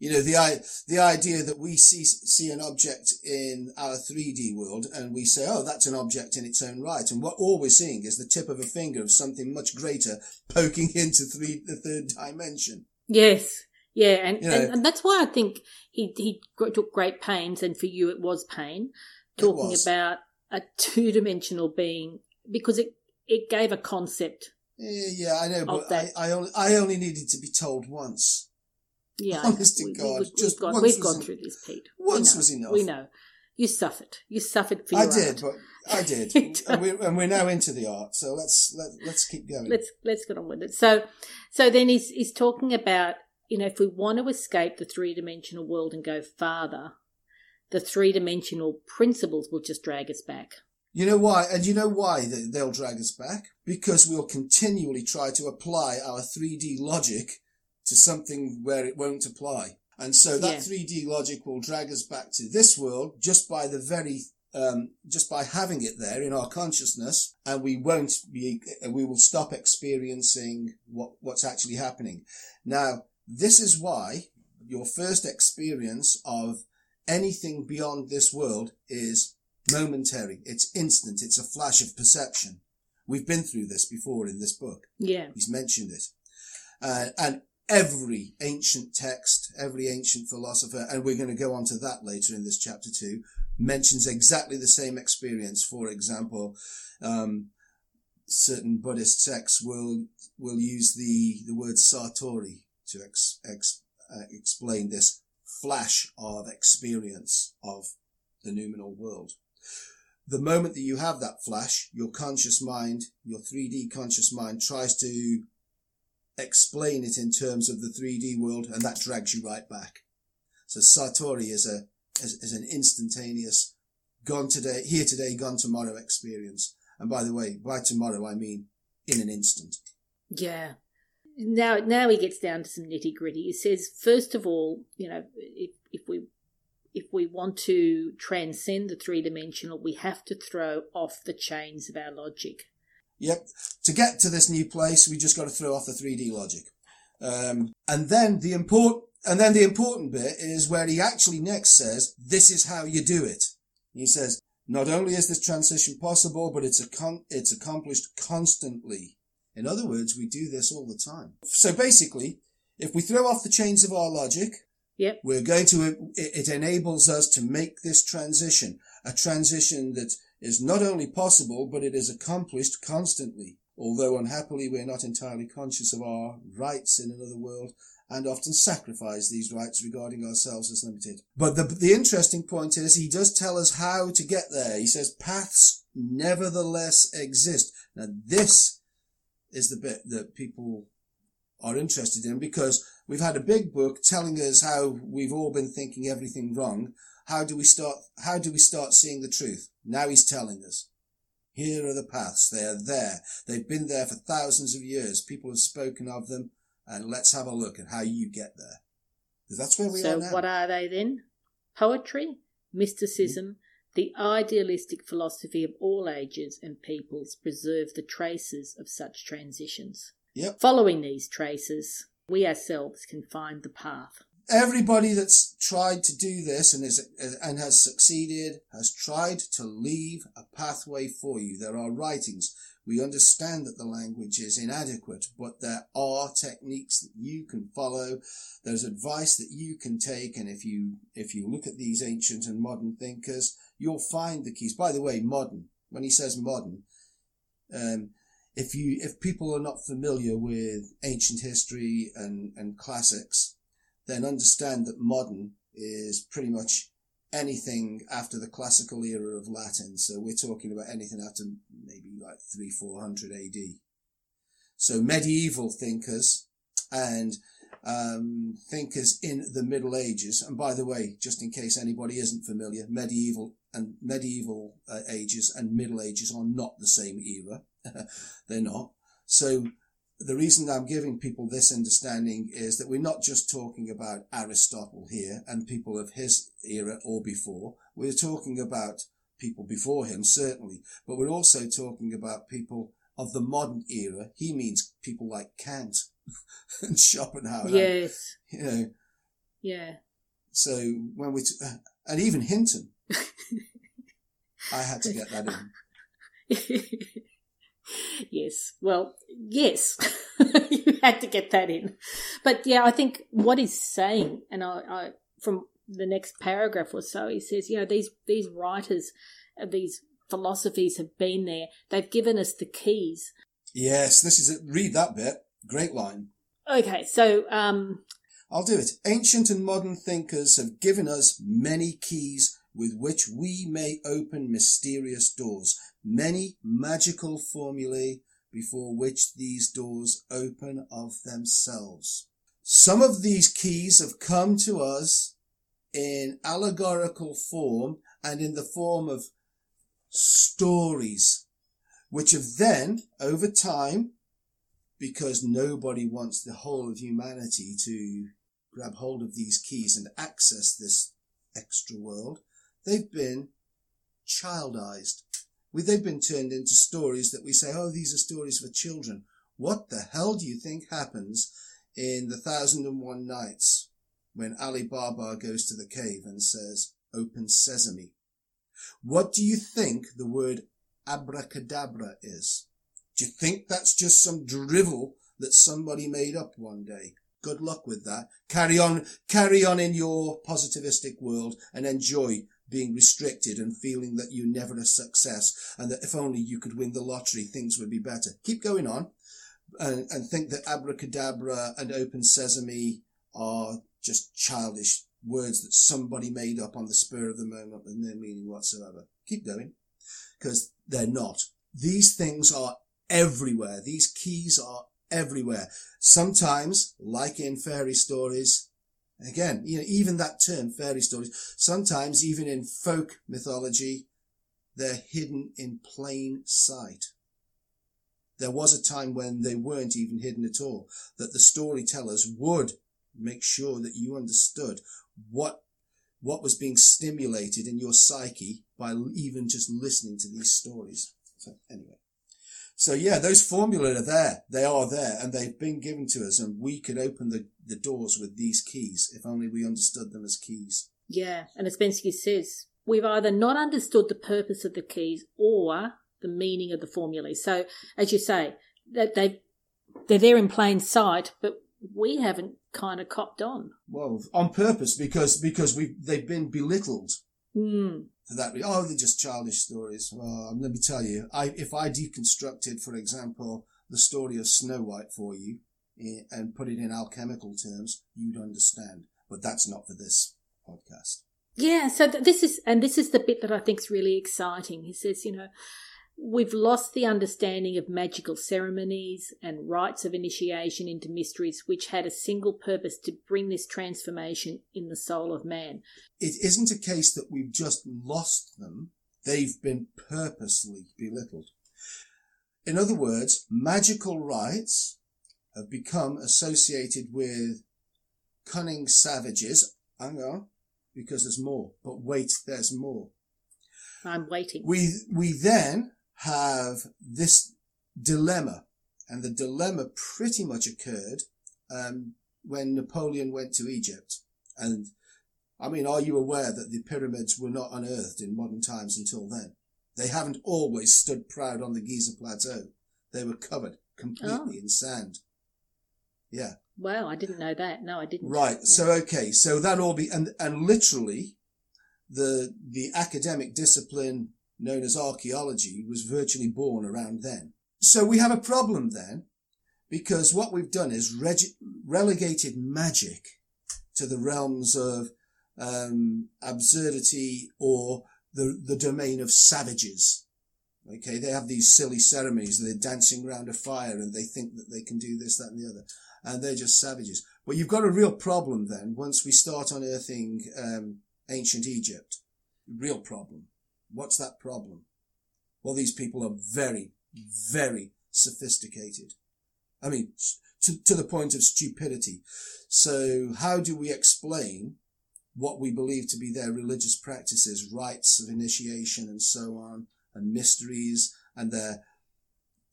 You know, the the idea that we see see an object in our three D world, and we say, oh, that's an object in its own right, and what all we're seeing is the tip of a finger of something much greater poking into three the third dimension. Yes. Yeah, and, you know, and, and that's why I think he he took great pains, and for you it was pain, talking was. about a two-dimensional being, because it, it gave a concept. Yeah, yeah I know, but I, I, only, I only needed to be told once. Yeah, honest we, to God. We, we, just we've got, we've gone en- through this, Pete. Once know, was enough. We know. You suffered. You suffered for your I did, art. But I did. and, we're, and we're now into the art, so let's let, let's keep going. Let's let's get on with it. So, so then he's he's talking about, you know, if we want to escape the three-dimensional world and go farther, the three-dimensional principles will just drag us back. You know why? And you know why they'll drag us back? Because we'll continually try to apply our three D logic to something where it won't apply. And so that yeah. three D logic will drag us back to this world just by the very, um, just by having it there in our consciousness, and we won't be, we will stop experiencing what, what's actually happening. Now, this is why your first experience of anything beyond this world is momentary. It's instant. It's a flash of perception. We've been through this before in this book. Yeah. He's mentioned it. Uh, and every ancient text, every ancient philosopher, and we're going to go on to that later in this chapter too, mentions exactly the same experience. For example, um, certain Buddhist sects will, will use the, the word Sartori to ex, ex, uh, explain this flash of experience of the noumenal world. The moment that you have that flash, your conscious mind, your three D conscious mind, tries to explain it in terms of the three D world, and that drags you right back. So Sartori is a is, is an instantaneous, gone today, here today, gone tomorrow experience. And by the way, by tomorrow I mean in an instant. Yeah. Now, now he gets down to some nitty gritty. He says, first of all, you know, if, if we if we want to transcend the three-dimensional, we have to throw off the chains of our logic. Yep. To get to this new place, we just got to throw off the three D logic. Um, and then the import, and then the important bit is where he actually next says, this is how you do it. He says, not only is this transition possible, but it's, ac- it's accomplished constantly. In other words, we do this all the time. So basically, if we throw off the chains of our logic, yep, we're going to, it, it enables us to make this transition, a transition that is not only possible, but it is accomplished constantly. Although unhappily we're not entirely conscious of our rights in another world and often sacrifice these rights regarding ourselves as limited. But the the interesting point is he does tell us how to get there. He says paths nevertheless exist. Now this is the bit that people are interested in because we've had a big book telling us how we've all been thinking everything wrong. How do we start, how do we start seeing the truth? Now he's telling us. Here are the paths. They are there. They've been there for thousands of years. People have spoken of them. And let's have a look at how you get there. Because that's where we so are now. So what are they then? Poetry, mysticism, mm-hmm. the idealistic philosophy of all ages and peoples preserve the traces of such transitions. Yep. Following these traces, we ourselves can find the path. Everybody that's tried to do this and is and has succeeded has tried to leave a pathway for you. There are writings. We understand that the language is inadequate, but there are techniques that you can follow. There's advice that you can take, and if you if you look at these ancient and modern thinkers, you'll find the keys. By the way, modern. When he says modern, um, if you if people are not familiar with ancient history and, and classics, then understand that modern is pretty much anything after the classical era of Latin. So we're talking about anything after maybe like three, four hundred A D. So medieval thinkers and um, thinkers in the Middle Ages. And by the way, just in case anybody isn't familiar, medieval and medieval uh, ages and Middle Ages are not the same era. They're not. So the reason I'm giving people this understanding is that we're not just talking about Aristotle here and people of his era or before. We're talking about people before him, certainly, but we're also talking about people of the modern era. He means people like Kant and Schopenhauer. Yes. You know. Yeah. So when we... T- and even Hinton. I had to get that in. Yes, well, yes, you had to get that in. But yeah, I think what he's saying, and I, I from the next paragraph or so, he says, you know, these, these writers, these philosophies have been there. They've given us the keys. Yes, this is it. Read that bit. Great line. Okay, so... um, I'll do it. Ancient and modern thinkers have given us many keys with which we may open mysterious doors, many magical formulae before which these doors open of themselves. Some of these keys have come to us in allegorical form and in the form of stories, which have then, over time, because nobody wants the whole of humanity to grab hold of these keys and access this extra world, they've been childized. They've been turned into stories that we say, oh, these are stories for children. What the hell do you think happens in the Thousand and One Nights when Ali Baba goes to the cave and says, open sesame? What do you think the word abracadabra is? Do you think that's just some drivel that somebody made up one day? Good luck with that. Carry on, carry on in your positivistic world and enjoy being restricted and feeling that you're never a success and that if only you could win the lottery, things would be better. Keep going on and, and think that abracadabra and open sesame are just childish words that somebody made up on the spur of the moment with no meaning whatsoever. Keep going, because they're not. These things are everywhere. These keys are everywhere. Sometimes, like in fairy stories, again, you know, even that term, fairy stories, sometimes even in folk mythology, they're hidden in plain sight. There was a time when they weren't even hidden at all, that the storytellers would make sure that you understood what what was being stimulated in your psyche by even just listening to these stories. So anyway. So yeah, those formulae are there. They are there, and they've been given to us, and we could open the, the doors with these keys if only we understood them as keys. Yeah, and Ouspensky says, we've either not understood the purpose of the keys or the meaning of the formulae. So, as you say, that they they're there in plain sight, but we haven't kind of copped on. Well, on purpose, because because we they've been belittled. Mm. For that, oh, they're just childish stories. Well, let me tell you, I if I deconstructed, for example, the story of Snow White for you and put it in alchemical terms, you'd understand. But that's not for this podcast. Yeah, so th- this is, and this is the bit that I think is really exciting. He says, you know, we've lost the understanding of magical ceremonies and rites of initiation into mysteries, which had a single purpose to bring this transformation in the soul of man. It isn't a case that we've just lost them. They've been purposely belittled. In other words, magical rites have become associated with cunning savages. Hang on. Because there's more. But wait, there's more. I'm waiting. We we then have this dilemma. And the dilemma pretty much occurred um, when Napoleon went to Egypt. And, I mean, are you aware that the pyramids were not unearthed in modern times until then? They haven't always stood proud on the Giza Plateau. They were covered completely oh. in sand. Yeah. Wow, I didn't know that. No, I didn't. Right. Yeah. So, okay. So that all be, and, and literally the, the academic discipline known as archaeology was virtually born around then. So we have a problem then, because what we've done is reg- relegated magic to the realms of, um, absurdity or the, the domain of savages. Okay. They have these silly ceremonies. They're dancing around a fire and they think that they can do this, that and the other. And they're just savages. But you've got a real problem then once we start unearthing um, ancient Egypt. Real problem. What's that problem? Well, these people are very, very sophisticated. I mean, to, to the point of stupidity. So how do we explain what we believe to be their religious practices, rites of initiation and so on, and mysteries, and their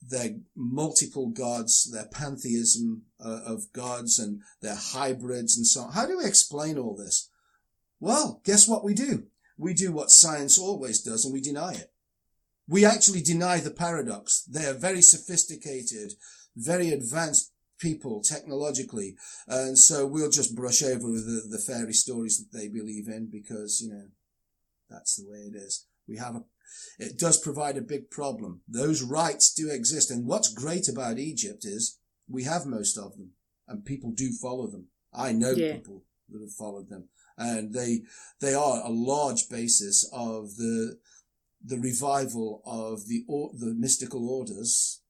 their multiple gods, their pantheism uh, of gods and their hybrids and so on. How do we explain all this? Well, guess what we do? We do what science always does, and we deny it. We actually deny the paradox. They are very sophisticated, very advanced people technologically. And so we'll just brush over the, the fairy stories that they believe in because, you know, that's the way it is. We have a It does provide a big problem. Those rites do exist. And what's great about Egypt is we have most of them and people do follow them. I know yeah. people that have followed them, and they, they are a large basis of the, the revival of the, or, the mystical orders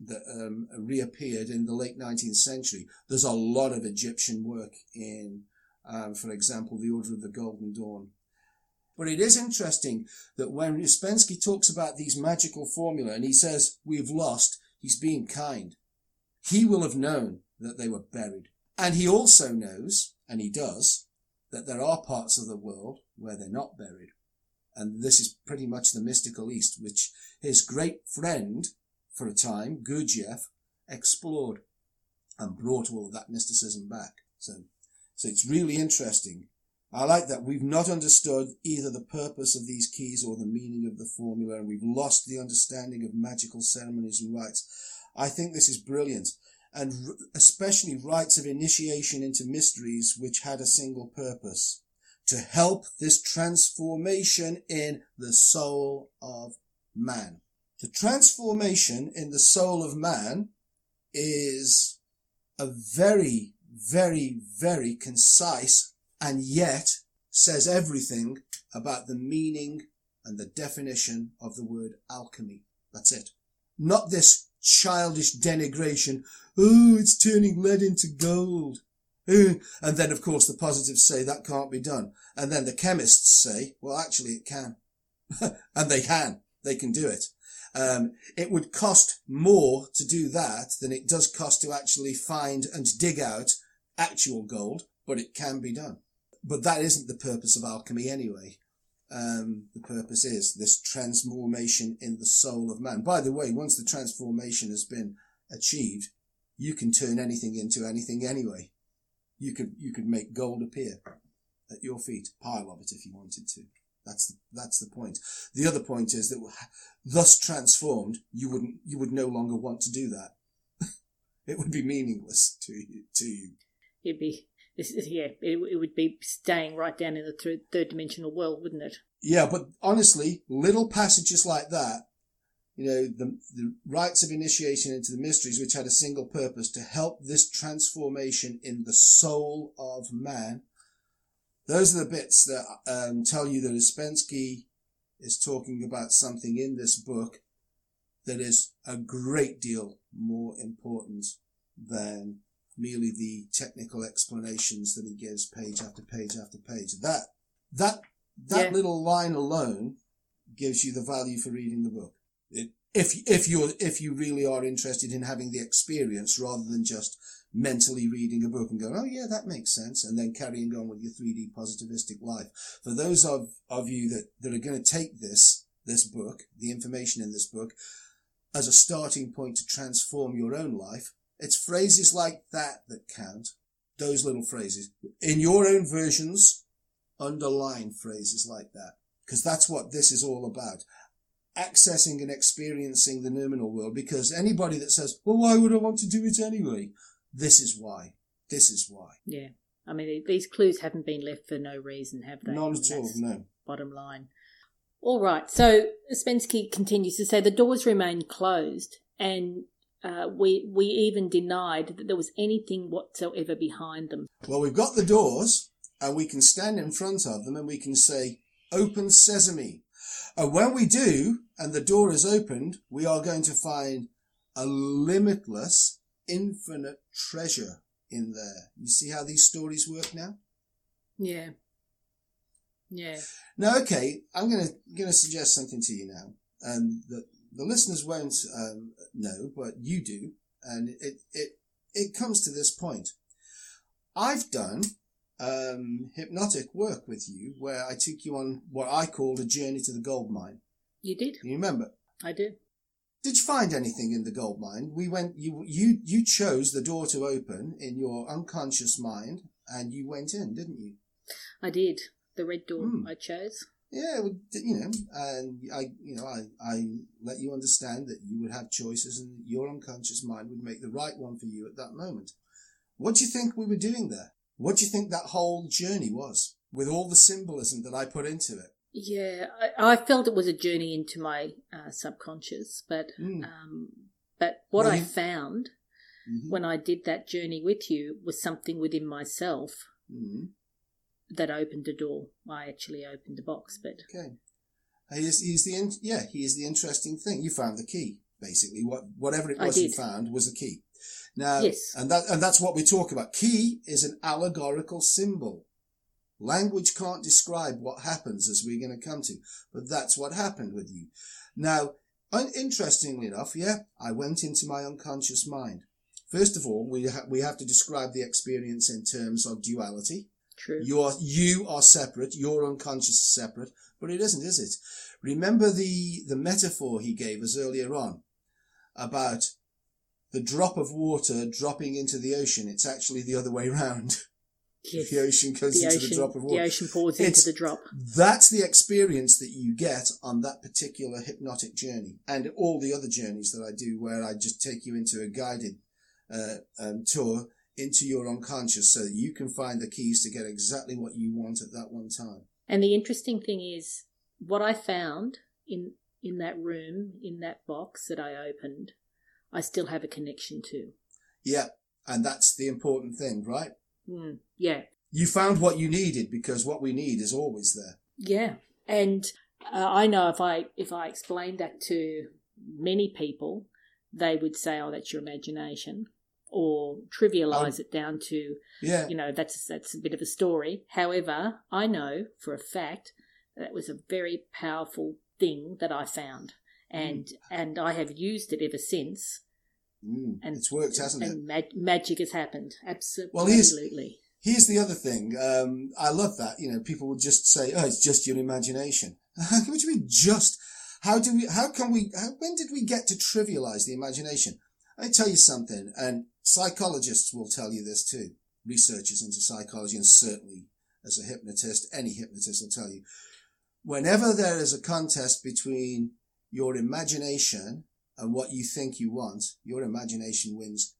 that um, reappeared in the late nineteenth century. There's a lot of Egyptian work in, um, for example, the Order of the Golden Dawn. But it is interesting that when Ouspensky talks about these magical formula and he says, we've lost, he's being kind. He will have known that they were buried. And he also knows, and he does, that there are parts of the world where they're not buried. And this is pretty much the mystical East, which his great friend, for a time, Gurdjieff, explored and brought all of that mysticism back. So, so it's really interesting. I like that. We've not understood either the purpose of these keys or the meaning of the formula, and we've lost the understanding of magical ceremonies and rites. I think this is brilliant, and especially rites of initiation into mysteries which had a single purpose, to help this transformation in the soul of man. The transformation in the soul of man is a very, very, very concise and yet says everything about the meaning and the definition of the word alchemy. That's it. Not this childish denigration, oh, it's turning lead into gold. Ooh. And then, of course, the positives say that can't be done. And then the chemists say, well, actually it can. And they can. They can do it. Um, it would cost more to do that than it does cost to actually find and dig out actual gold, but it can be done. But that isn't the purpose of alchemy anyway. Um, the purpose is this transformation in the soul of man. By the way, once the transformation has been achieved, you can turn anything into anything anyway. You could you could make gold appear at your feet, pile of it if you wanted to. That's the, that's the point. The other point is that thus transformed, you wouldn't you would no longer want to do that. It would be meaningless to you. To you. It'd be this is yeah. It, it would be staying right down in the th- third dimensional world, wouldn't it? Yeah, but honestly, little passages like that, you know, the the rites of initiation into the mysteries, which had a single purpose to help this transformation in the soul of man. Those are the bits that um, tell you that Ouspensky is talking about something in this book that is a great deal more important than merely the technical explanations that he gives page after page after page. That that that yeah. little line alone gives you the value for reading the book. It, if if you if you really are interested in having the experience rather than just mentally reading a book and going, oh yeah, that makes sense, and then carrying on with your three D positivistic life. For those of, of you that, that are going to take this, this book, the information in this book, as a starting point to transform your own life, it's phrases like that that count, those little phrases. In your own versions, underline phrases like that, because that's what this is all about. Accessing and experiencing the noumenal world, because anybody that says, well, why would I want to do it anyway? This is why. This is why. Yeah. I mean, these clues haven't been left for no reason, have they? Not at all, no. Bottom line. All right. So Ouspensky continues to say the doors remained closed, and uh, we we even denied that there was anything whatsoever behind them. Well, we've got the doors, and we can stand in front of them, and we can say, open sesame. And when we do, and the door is opened, we are going to find a limitless, infinite treasure in there. You see how these stories work now? Yeah. Yeah. Now, okay, I'm going to going to suggest something to you now, and um, the the listeners won't um, know, but you do, and it it it comes to this point. I've done um, hypnotic work with you, where I took you on what I called a journey to the gold mine. You did. You remember? I did. Did you find anything in the gold mine? We went, you, you, you chose the door to open in your unconscious mind, and you went in, didn't you? I did. The red door mm. I chose. Yeah, well, you know, and I, you know, I, I let you understand that you would have choices, and your unconscious mind would make the right one for you at that moment. What do you think we were doing there? What do you think that whole journey was, with all the symbolism that I put into it? Yeah, I, I felt it was a journey into my uh, subconscious, but mm. um, but what really? I found mm-hmm. when I did that journey with you was something within myself mm. that opened a door. I actually opened a box, but okay, he's, he's the in- yeah, he's the interesting thing. You found the key, basically. What whatever it was you found was a key. Now, yes. and that and that's what we talk about. Key is an allegorical symbol. Language can't describe what happens, as we're going to come to, but that's what happened with you. Now, interestingly enough, yeah, I went into my unconscious mind. First of all, we ha- we have to describe the experience in terms of duality. True. You are you are separate. Your unconscious is separate, but it isn't, is it? Remember the the metaphor he gave us earlier on about the drop of water dropping into the ocean. It's actually the other way around. Yes. The ocean goes the into ocean, the drop of water. The ocean pours it's, into the drop. That's the experience that you get on that particular hypnotic journey, and all the other journeys that I do, where I just take you into a guided uh, um, tour into your unconscious, so that you can find the keys to get exactly what you want at that one time. And the interesting thing is, what I found in in that room, in that box that I opened, I still have a connection to. Yeah, and that's the important thing, right? Mm, yeah. You found what you needed, because what we need is always there. Yeah. And uh, I know if I if I explained that to many people, they would say, oh, that's your imagination, or trivialise um, it down to, yeah. you know, that's, that's a bit of a story. However, I know for a fact that was a very powerful thing that I found, and mm. and I have used it ever since. Mm, and it's worked, hasn't and it? And mag- magic has happened. Absolutely. Well, here's, Here's the other thing. Um, I love that. You know, people would just say, "Oh, it's just your imagination." What do you mean, just? How do we? How can we? How, when did we get to trivialize the imagination? I tell you something, and psychologists will tell you this too. Researchers into psychology, and certainly as a hypnotist, any hypnotist will tell you. Whenever there is a contest between your imagination and what you think you want, your imagination wins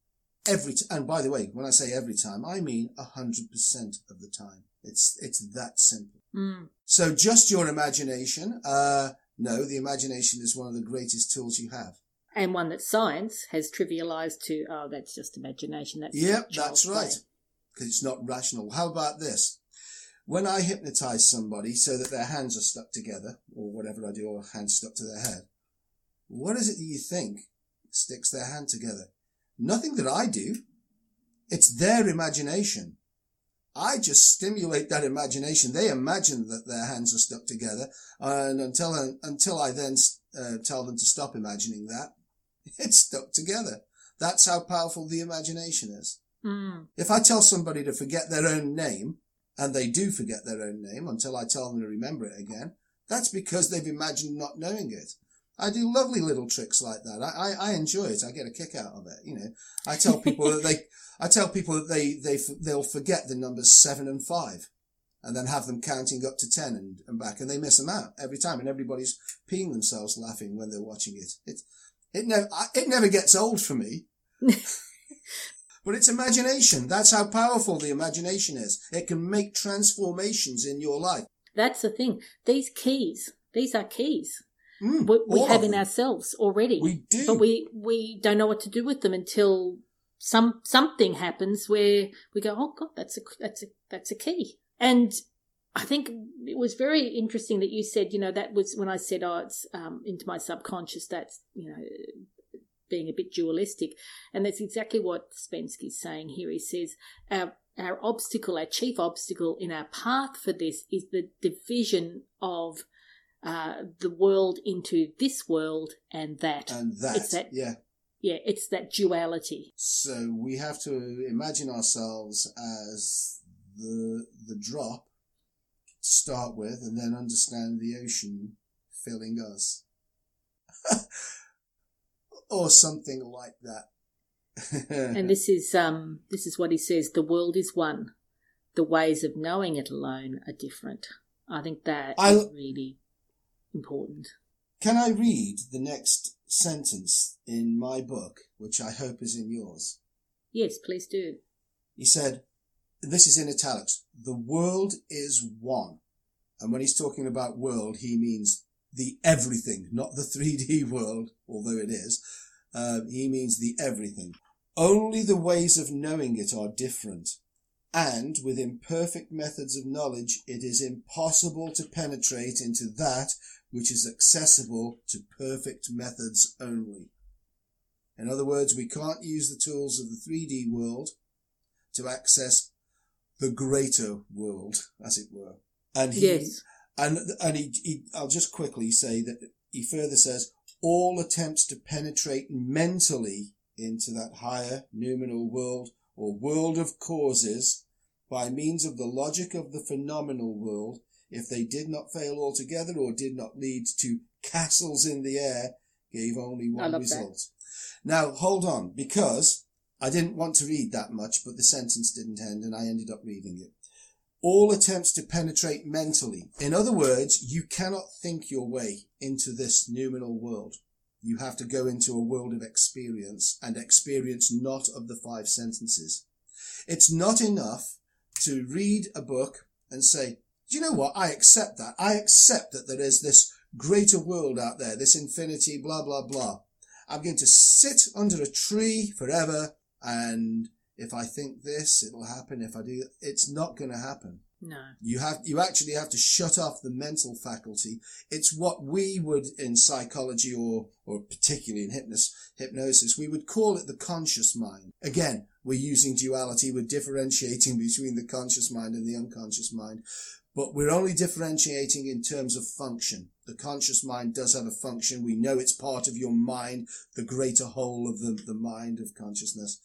every time. And by the way, when I say every time, I mean one hundred percent of the time. It's it's that simple. Mm. So just your imagination. Uh, no, the imagination is one of the greatest tools you have. And one that science has trivialized to, oh, that's just imagination. That's Yep, that's right. Play. Because it's not rational. How about this? When I hypnotize somebody so that their hands are stuck together, or whatever I do, or hands stuck to their head, what is it that you think sticks their hand together? Nothing that I do. It's their imagination. I just stimulate that imagination. They imagine that their hands are stuck together, and until I, until I then uh, tell them to stop imagining that, it's stuck together. That's how powerful the imagination is. Mm. If I tell somebody to forget their own name, and they do forget their own name until I tell them to remember it again, that's because they've imagined not knowing it. I do lovely little tricks like that. I, I, I enjoy it. I get a kick out of it. You know, I tell people that they, I tell people that they, they, they'll forget the numbers seven and five and then have them counting up to ten and, and back, and they miss them out every time, and everybody's peeing themselves laughing when they're watching it. It, it never, it never gets old for me. But it's imagination. That's how powerful the imagination is. It can make transformations in your life. That's the thing. These keys, these are keys mm, we, we have in ourselves already. We do. But we, we don't know what to do with them until some something happens where we go, oh, God, that's a, that's a, that's a key. And I think it was very interesting that you said, you know, that was when I said, oh, it's um, into my subconscious, that's, you know, being a bit dualistic. And that's exactly what Ouspensky's saying here. He says our, our obstacle, our chief obstacle in our path for this is the division of uh, the world into this world and that. And that, it's that, yeah. Yeah, it's that duality. So we have to imagine ourselves as the the drop to start with, and then understand the ocean filling us. Or something like that. And this is um, this is what he says: the world is one, the ways of knowing it alone are different. I think that I'll, is really important. Can I read the next sentence in my book, which I hope is in yours? Yes, please do. He said, "This is in italics. The world is one," and when he's talking about world, he means the everything, not the three D world, although it is. Uh, he means the everything. Only the ways of knowing it are different, and with imperfect methods of knowledge, it is impossible to penetrate into that which is accessible to perfect methods only. In other words, we can't use the tools of the three D world to access the greater world, as it were. And he, yes. And and he, he, I'll just quickly say that he further says, all attempts to penetrate mentally into that higher noumenal world or world of causes by means of the logic of the phenomenal world, if they did not fail altogether or did not lead to castles in the air, gave only one result. That. Now, hold on, because I didn't want to read that much, but the sentence didn't end and I ended up reading it. All attempts to penetrate mentally. In other words, you cannot think your way into this noumenal world. You have to go into a world of experience, and experience not of the five senses. It's not enough to read a book and say, do you know what? I accept that. I accept that there is this greater world out there, this infinity, blah, blah, blah. I'm going to sit under a tree forever, and if I think this, it'll happen. If I do, it's not going to happen. No. You have, you actually have to shut off the mental faculty. It's what we would in psychology or, or particularly in hypnosis, hypnosis, we would call it the conscious mind. Again, we're using duality. We're differentiating between the conscious mind and the unconscious mind, but we're only differentiating in terms of function. The conscious mind does have a function. We know it's part of your mind, the greater whole of the, the mind of consciousness.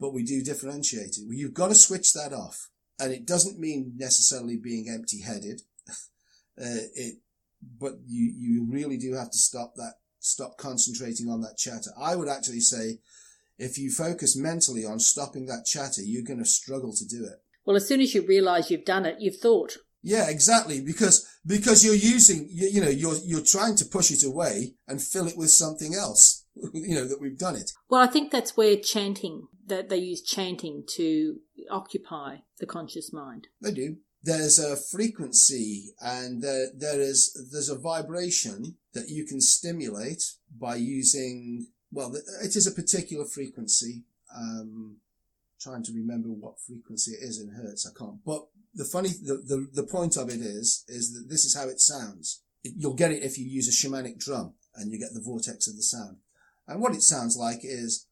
But we do differentiate it. You've got to switch that off. And it doesn't mean necessarily being empty-headed. uh, it, but you, you really do have to stop that, stop concentrating on that chatter. I would actually say, if you focus mentally on stopping that chatter, you're going to struggle to do it. Well, as soon as you realise you've done it, you've thought. Yeah, exactly. Because, because you're using, you, you know, you're, you're trying to push it away and fill it with something else, you know, that we've done it. Well, I think that's where chanting, that they use chanting to occupy the conscious mind. They do. There's a frequency and there, there is, there's a vibration that you can stimulate by using, well, it is a particular frequency. Um, trying to remember what frequency it is in hertz, I can't. But the funny, the, the, the point of it is, is that this is how it sounds. You'll get it if you use a shamanic drum and you get the vortex of the sound. And what it sounds like is,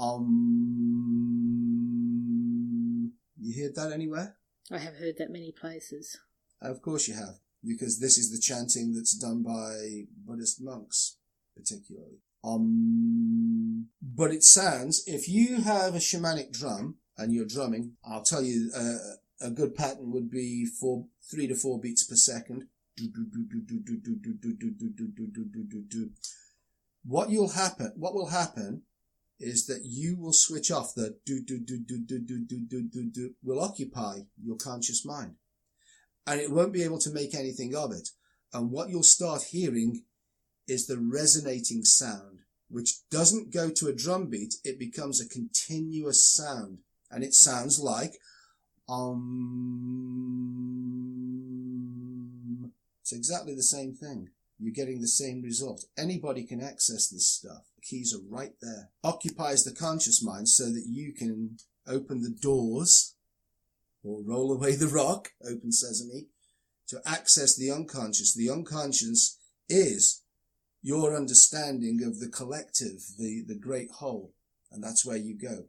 um, you hear that anywhere? I have heard that many places. Of course you have, because this is the chanting that's done by Buddhist monks, particularly. Um, but it sounds, if you have a shamanic drum and you're drumming, I'll tell you uh, a good pattern would be four, three to four beats per second. What you'll happen, what will happen is that you will switch off the do, do, do, do, do, do, do, do, do, do, will occupy your conscious mind. And it won't be able to make anything of it. And what you'll start hearing is the resonating sound, which doesn't go to a drum beat. It becomes a continuous sound, and it sounds like um. It's exactly the same thing. You're getting the same result. Anybody can access this stuff. The keys are right there. Occupies the conscious mind so that you can open the doors or roll away the rock, open sesame, to access the unconscious. The unconscious is your understanding of the collective, the, the great whole, and that's where you go.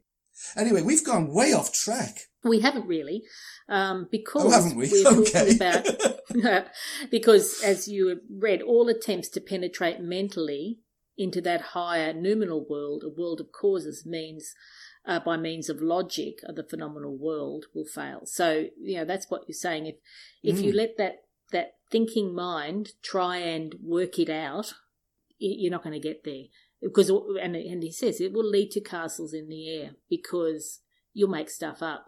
Anyway, we've gone way off track. We haven't really, um, because oh, haven't we? we're okay. talking about because as you have read, all attempts to penetrate mentally into that higher noumenal world, a world of causes, means uh, by means of logic of the phenomenal world will fail. So you know that's what you're saying. If if mm. you let that that thinking mind try and work it out, you're not going to get there, because and and he says it will lead to castles in the air, because you'll make stuff up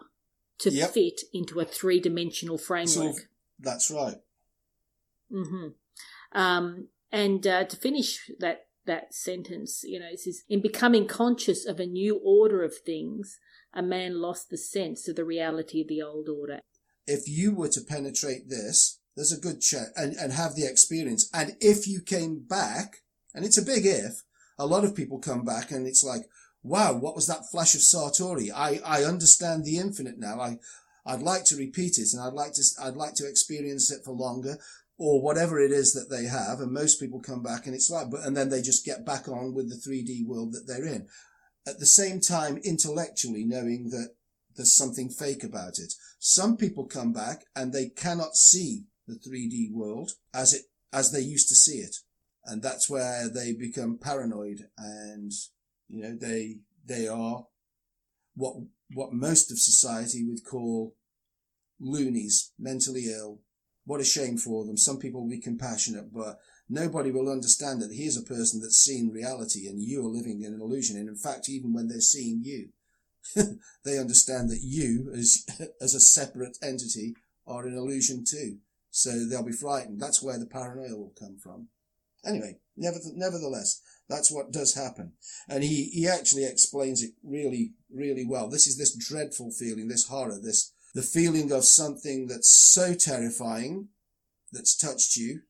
to yep. fit into a three-dimensional framework. So, that's right. Mm-hmm. Um, and uh, to finish that that sentence, you know, it says, in becoming conscious of a new order of things, a man lost the sense of the reality of the old order. If you were to penetrate this, there's a good chance, and, and have the experience. And if you came back. And it's a big if. A lot of people come back and it's like, wow, what was that flash of Sartori? I, I understand the infinite now. I, I'd like to repeat it, and I'd like to, I'd like to experience it for longer, or whatever it is that they have. And most people come back and it's like, but, and then they just get back on with the three D world that they're in. At the same time, intellectually knowing that there's something fake about it. Some people come back and they cannot see the three D world as it, as they used to see it. And that's where they become paranoid, and you know they they are what what most of society would call loonies, mentally ill. What a shame for them. Some people will be compassionate, but nobody will understand that here's a person that's seen reality, and you are living in an illusion. And in fact, even when they're seeing you, they understand that you, as as a separate entity, are an illusion too. So they'll be frightened. That's where the paranoia will come from. Anyway, nevertheless, that's what does happen. And he, he actually explains it really, really well. This is this dreadful feeling, this horror, this the feeling of something that's so terrifying that's touched you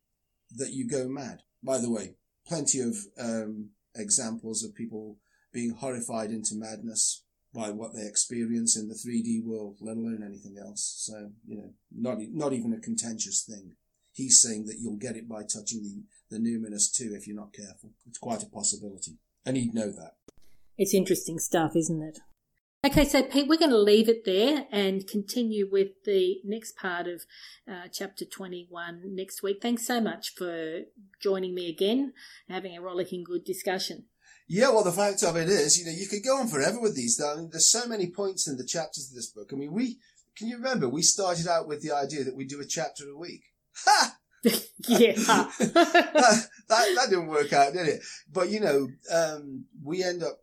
that you go mad. By the way, plenty of um, examples of people being horrified into madness by what they experience in the three D world, let alone anything else. So, you know, not not even a contentious thing. He's saying that you'll get it by touching the the numinous too, if you're not careful. It's quite a possibility, and he'd know that. It's interesting stuff, isn't it? Okay, so Pete, we're going to leave it there and continue with the next part of uh, chapter twenty-one next week. Thanks so much for joining me again and having a rollicking good discussion. Yeah, well, the fact of it is, you know, you could go on forever with these. I mean, there's so many points in the chapters of this book. I mean, we Can you remember? We started out with the idea that we do a chapter a week. Ha! Yeah. that, that, that didn't work out, did it? But, you know, um, we end up,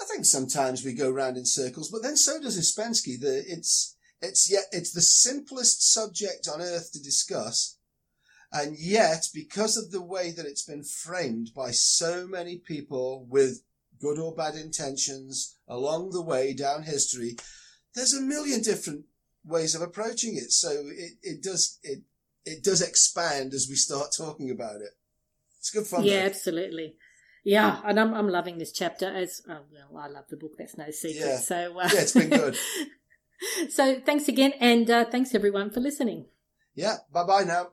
I think sometimes we go round in circles, but then so does Ouspensky. The, it's, it's, yet, it's the simplest subject on earth to discuss. And yet, because of the way that it's been framed by so many people with good or bad intentions along the way down history, there's a million different ways of approaching it. So it, it does, it, it does expand as we start talking about it. It's good fun. Yeah, though. Absolutely. Yeah, and I'm I'm loving this chapter as oh, well. I love the book. That's no secret. Yeah. So uh, yeah, it's been good. So thanks again, and uh, thanks everyone for listening. Yeah. Bye bye now.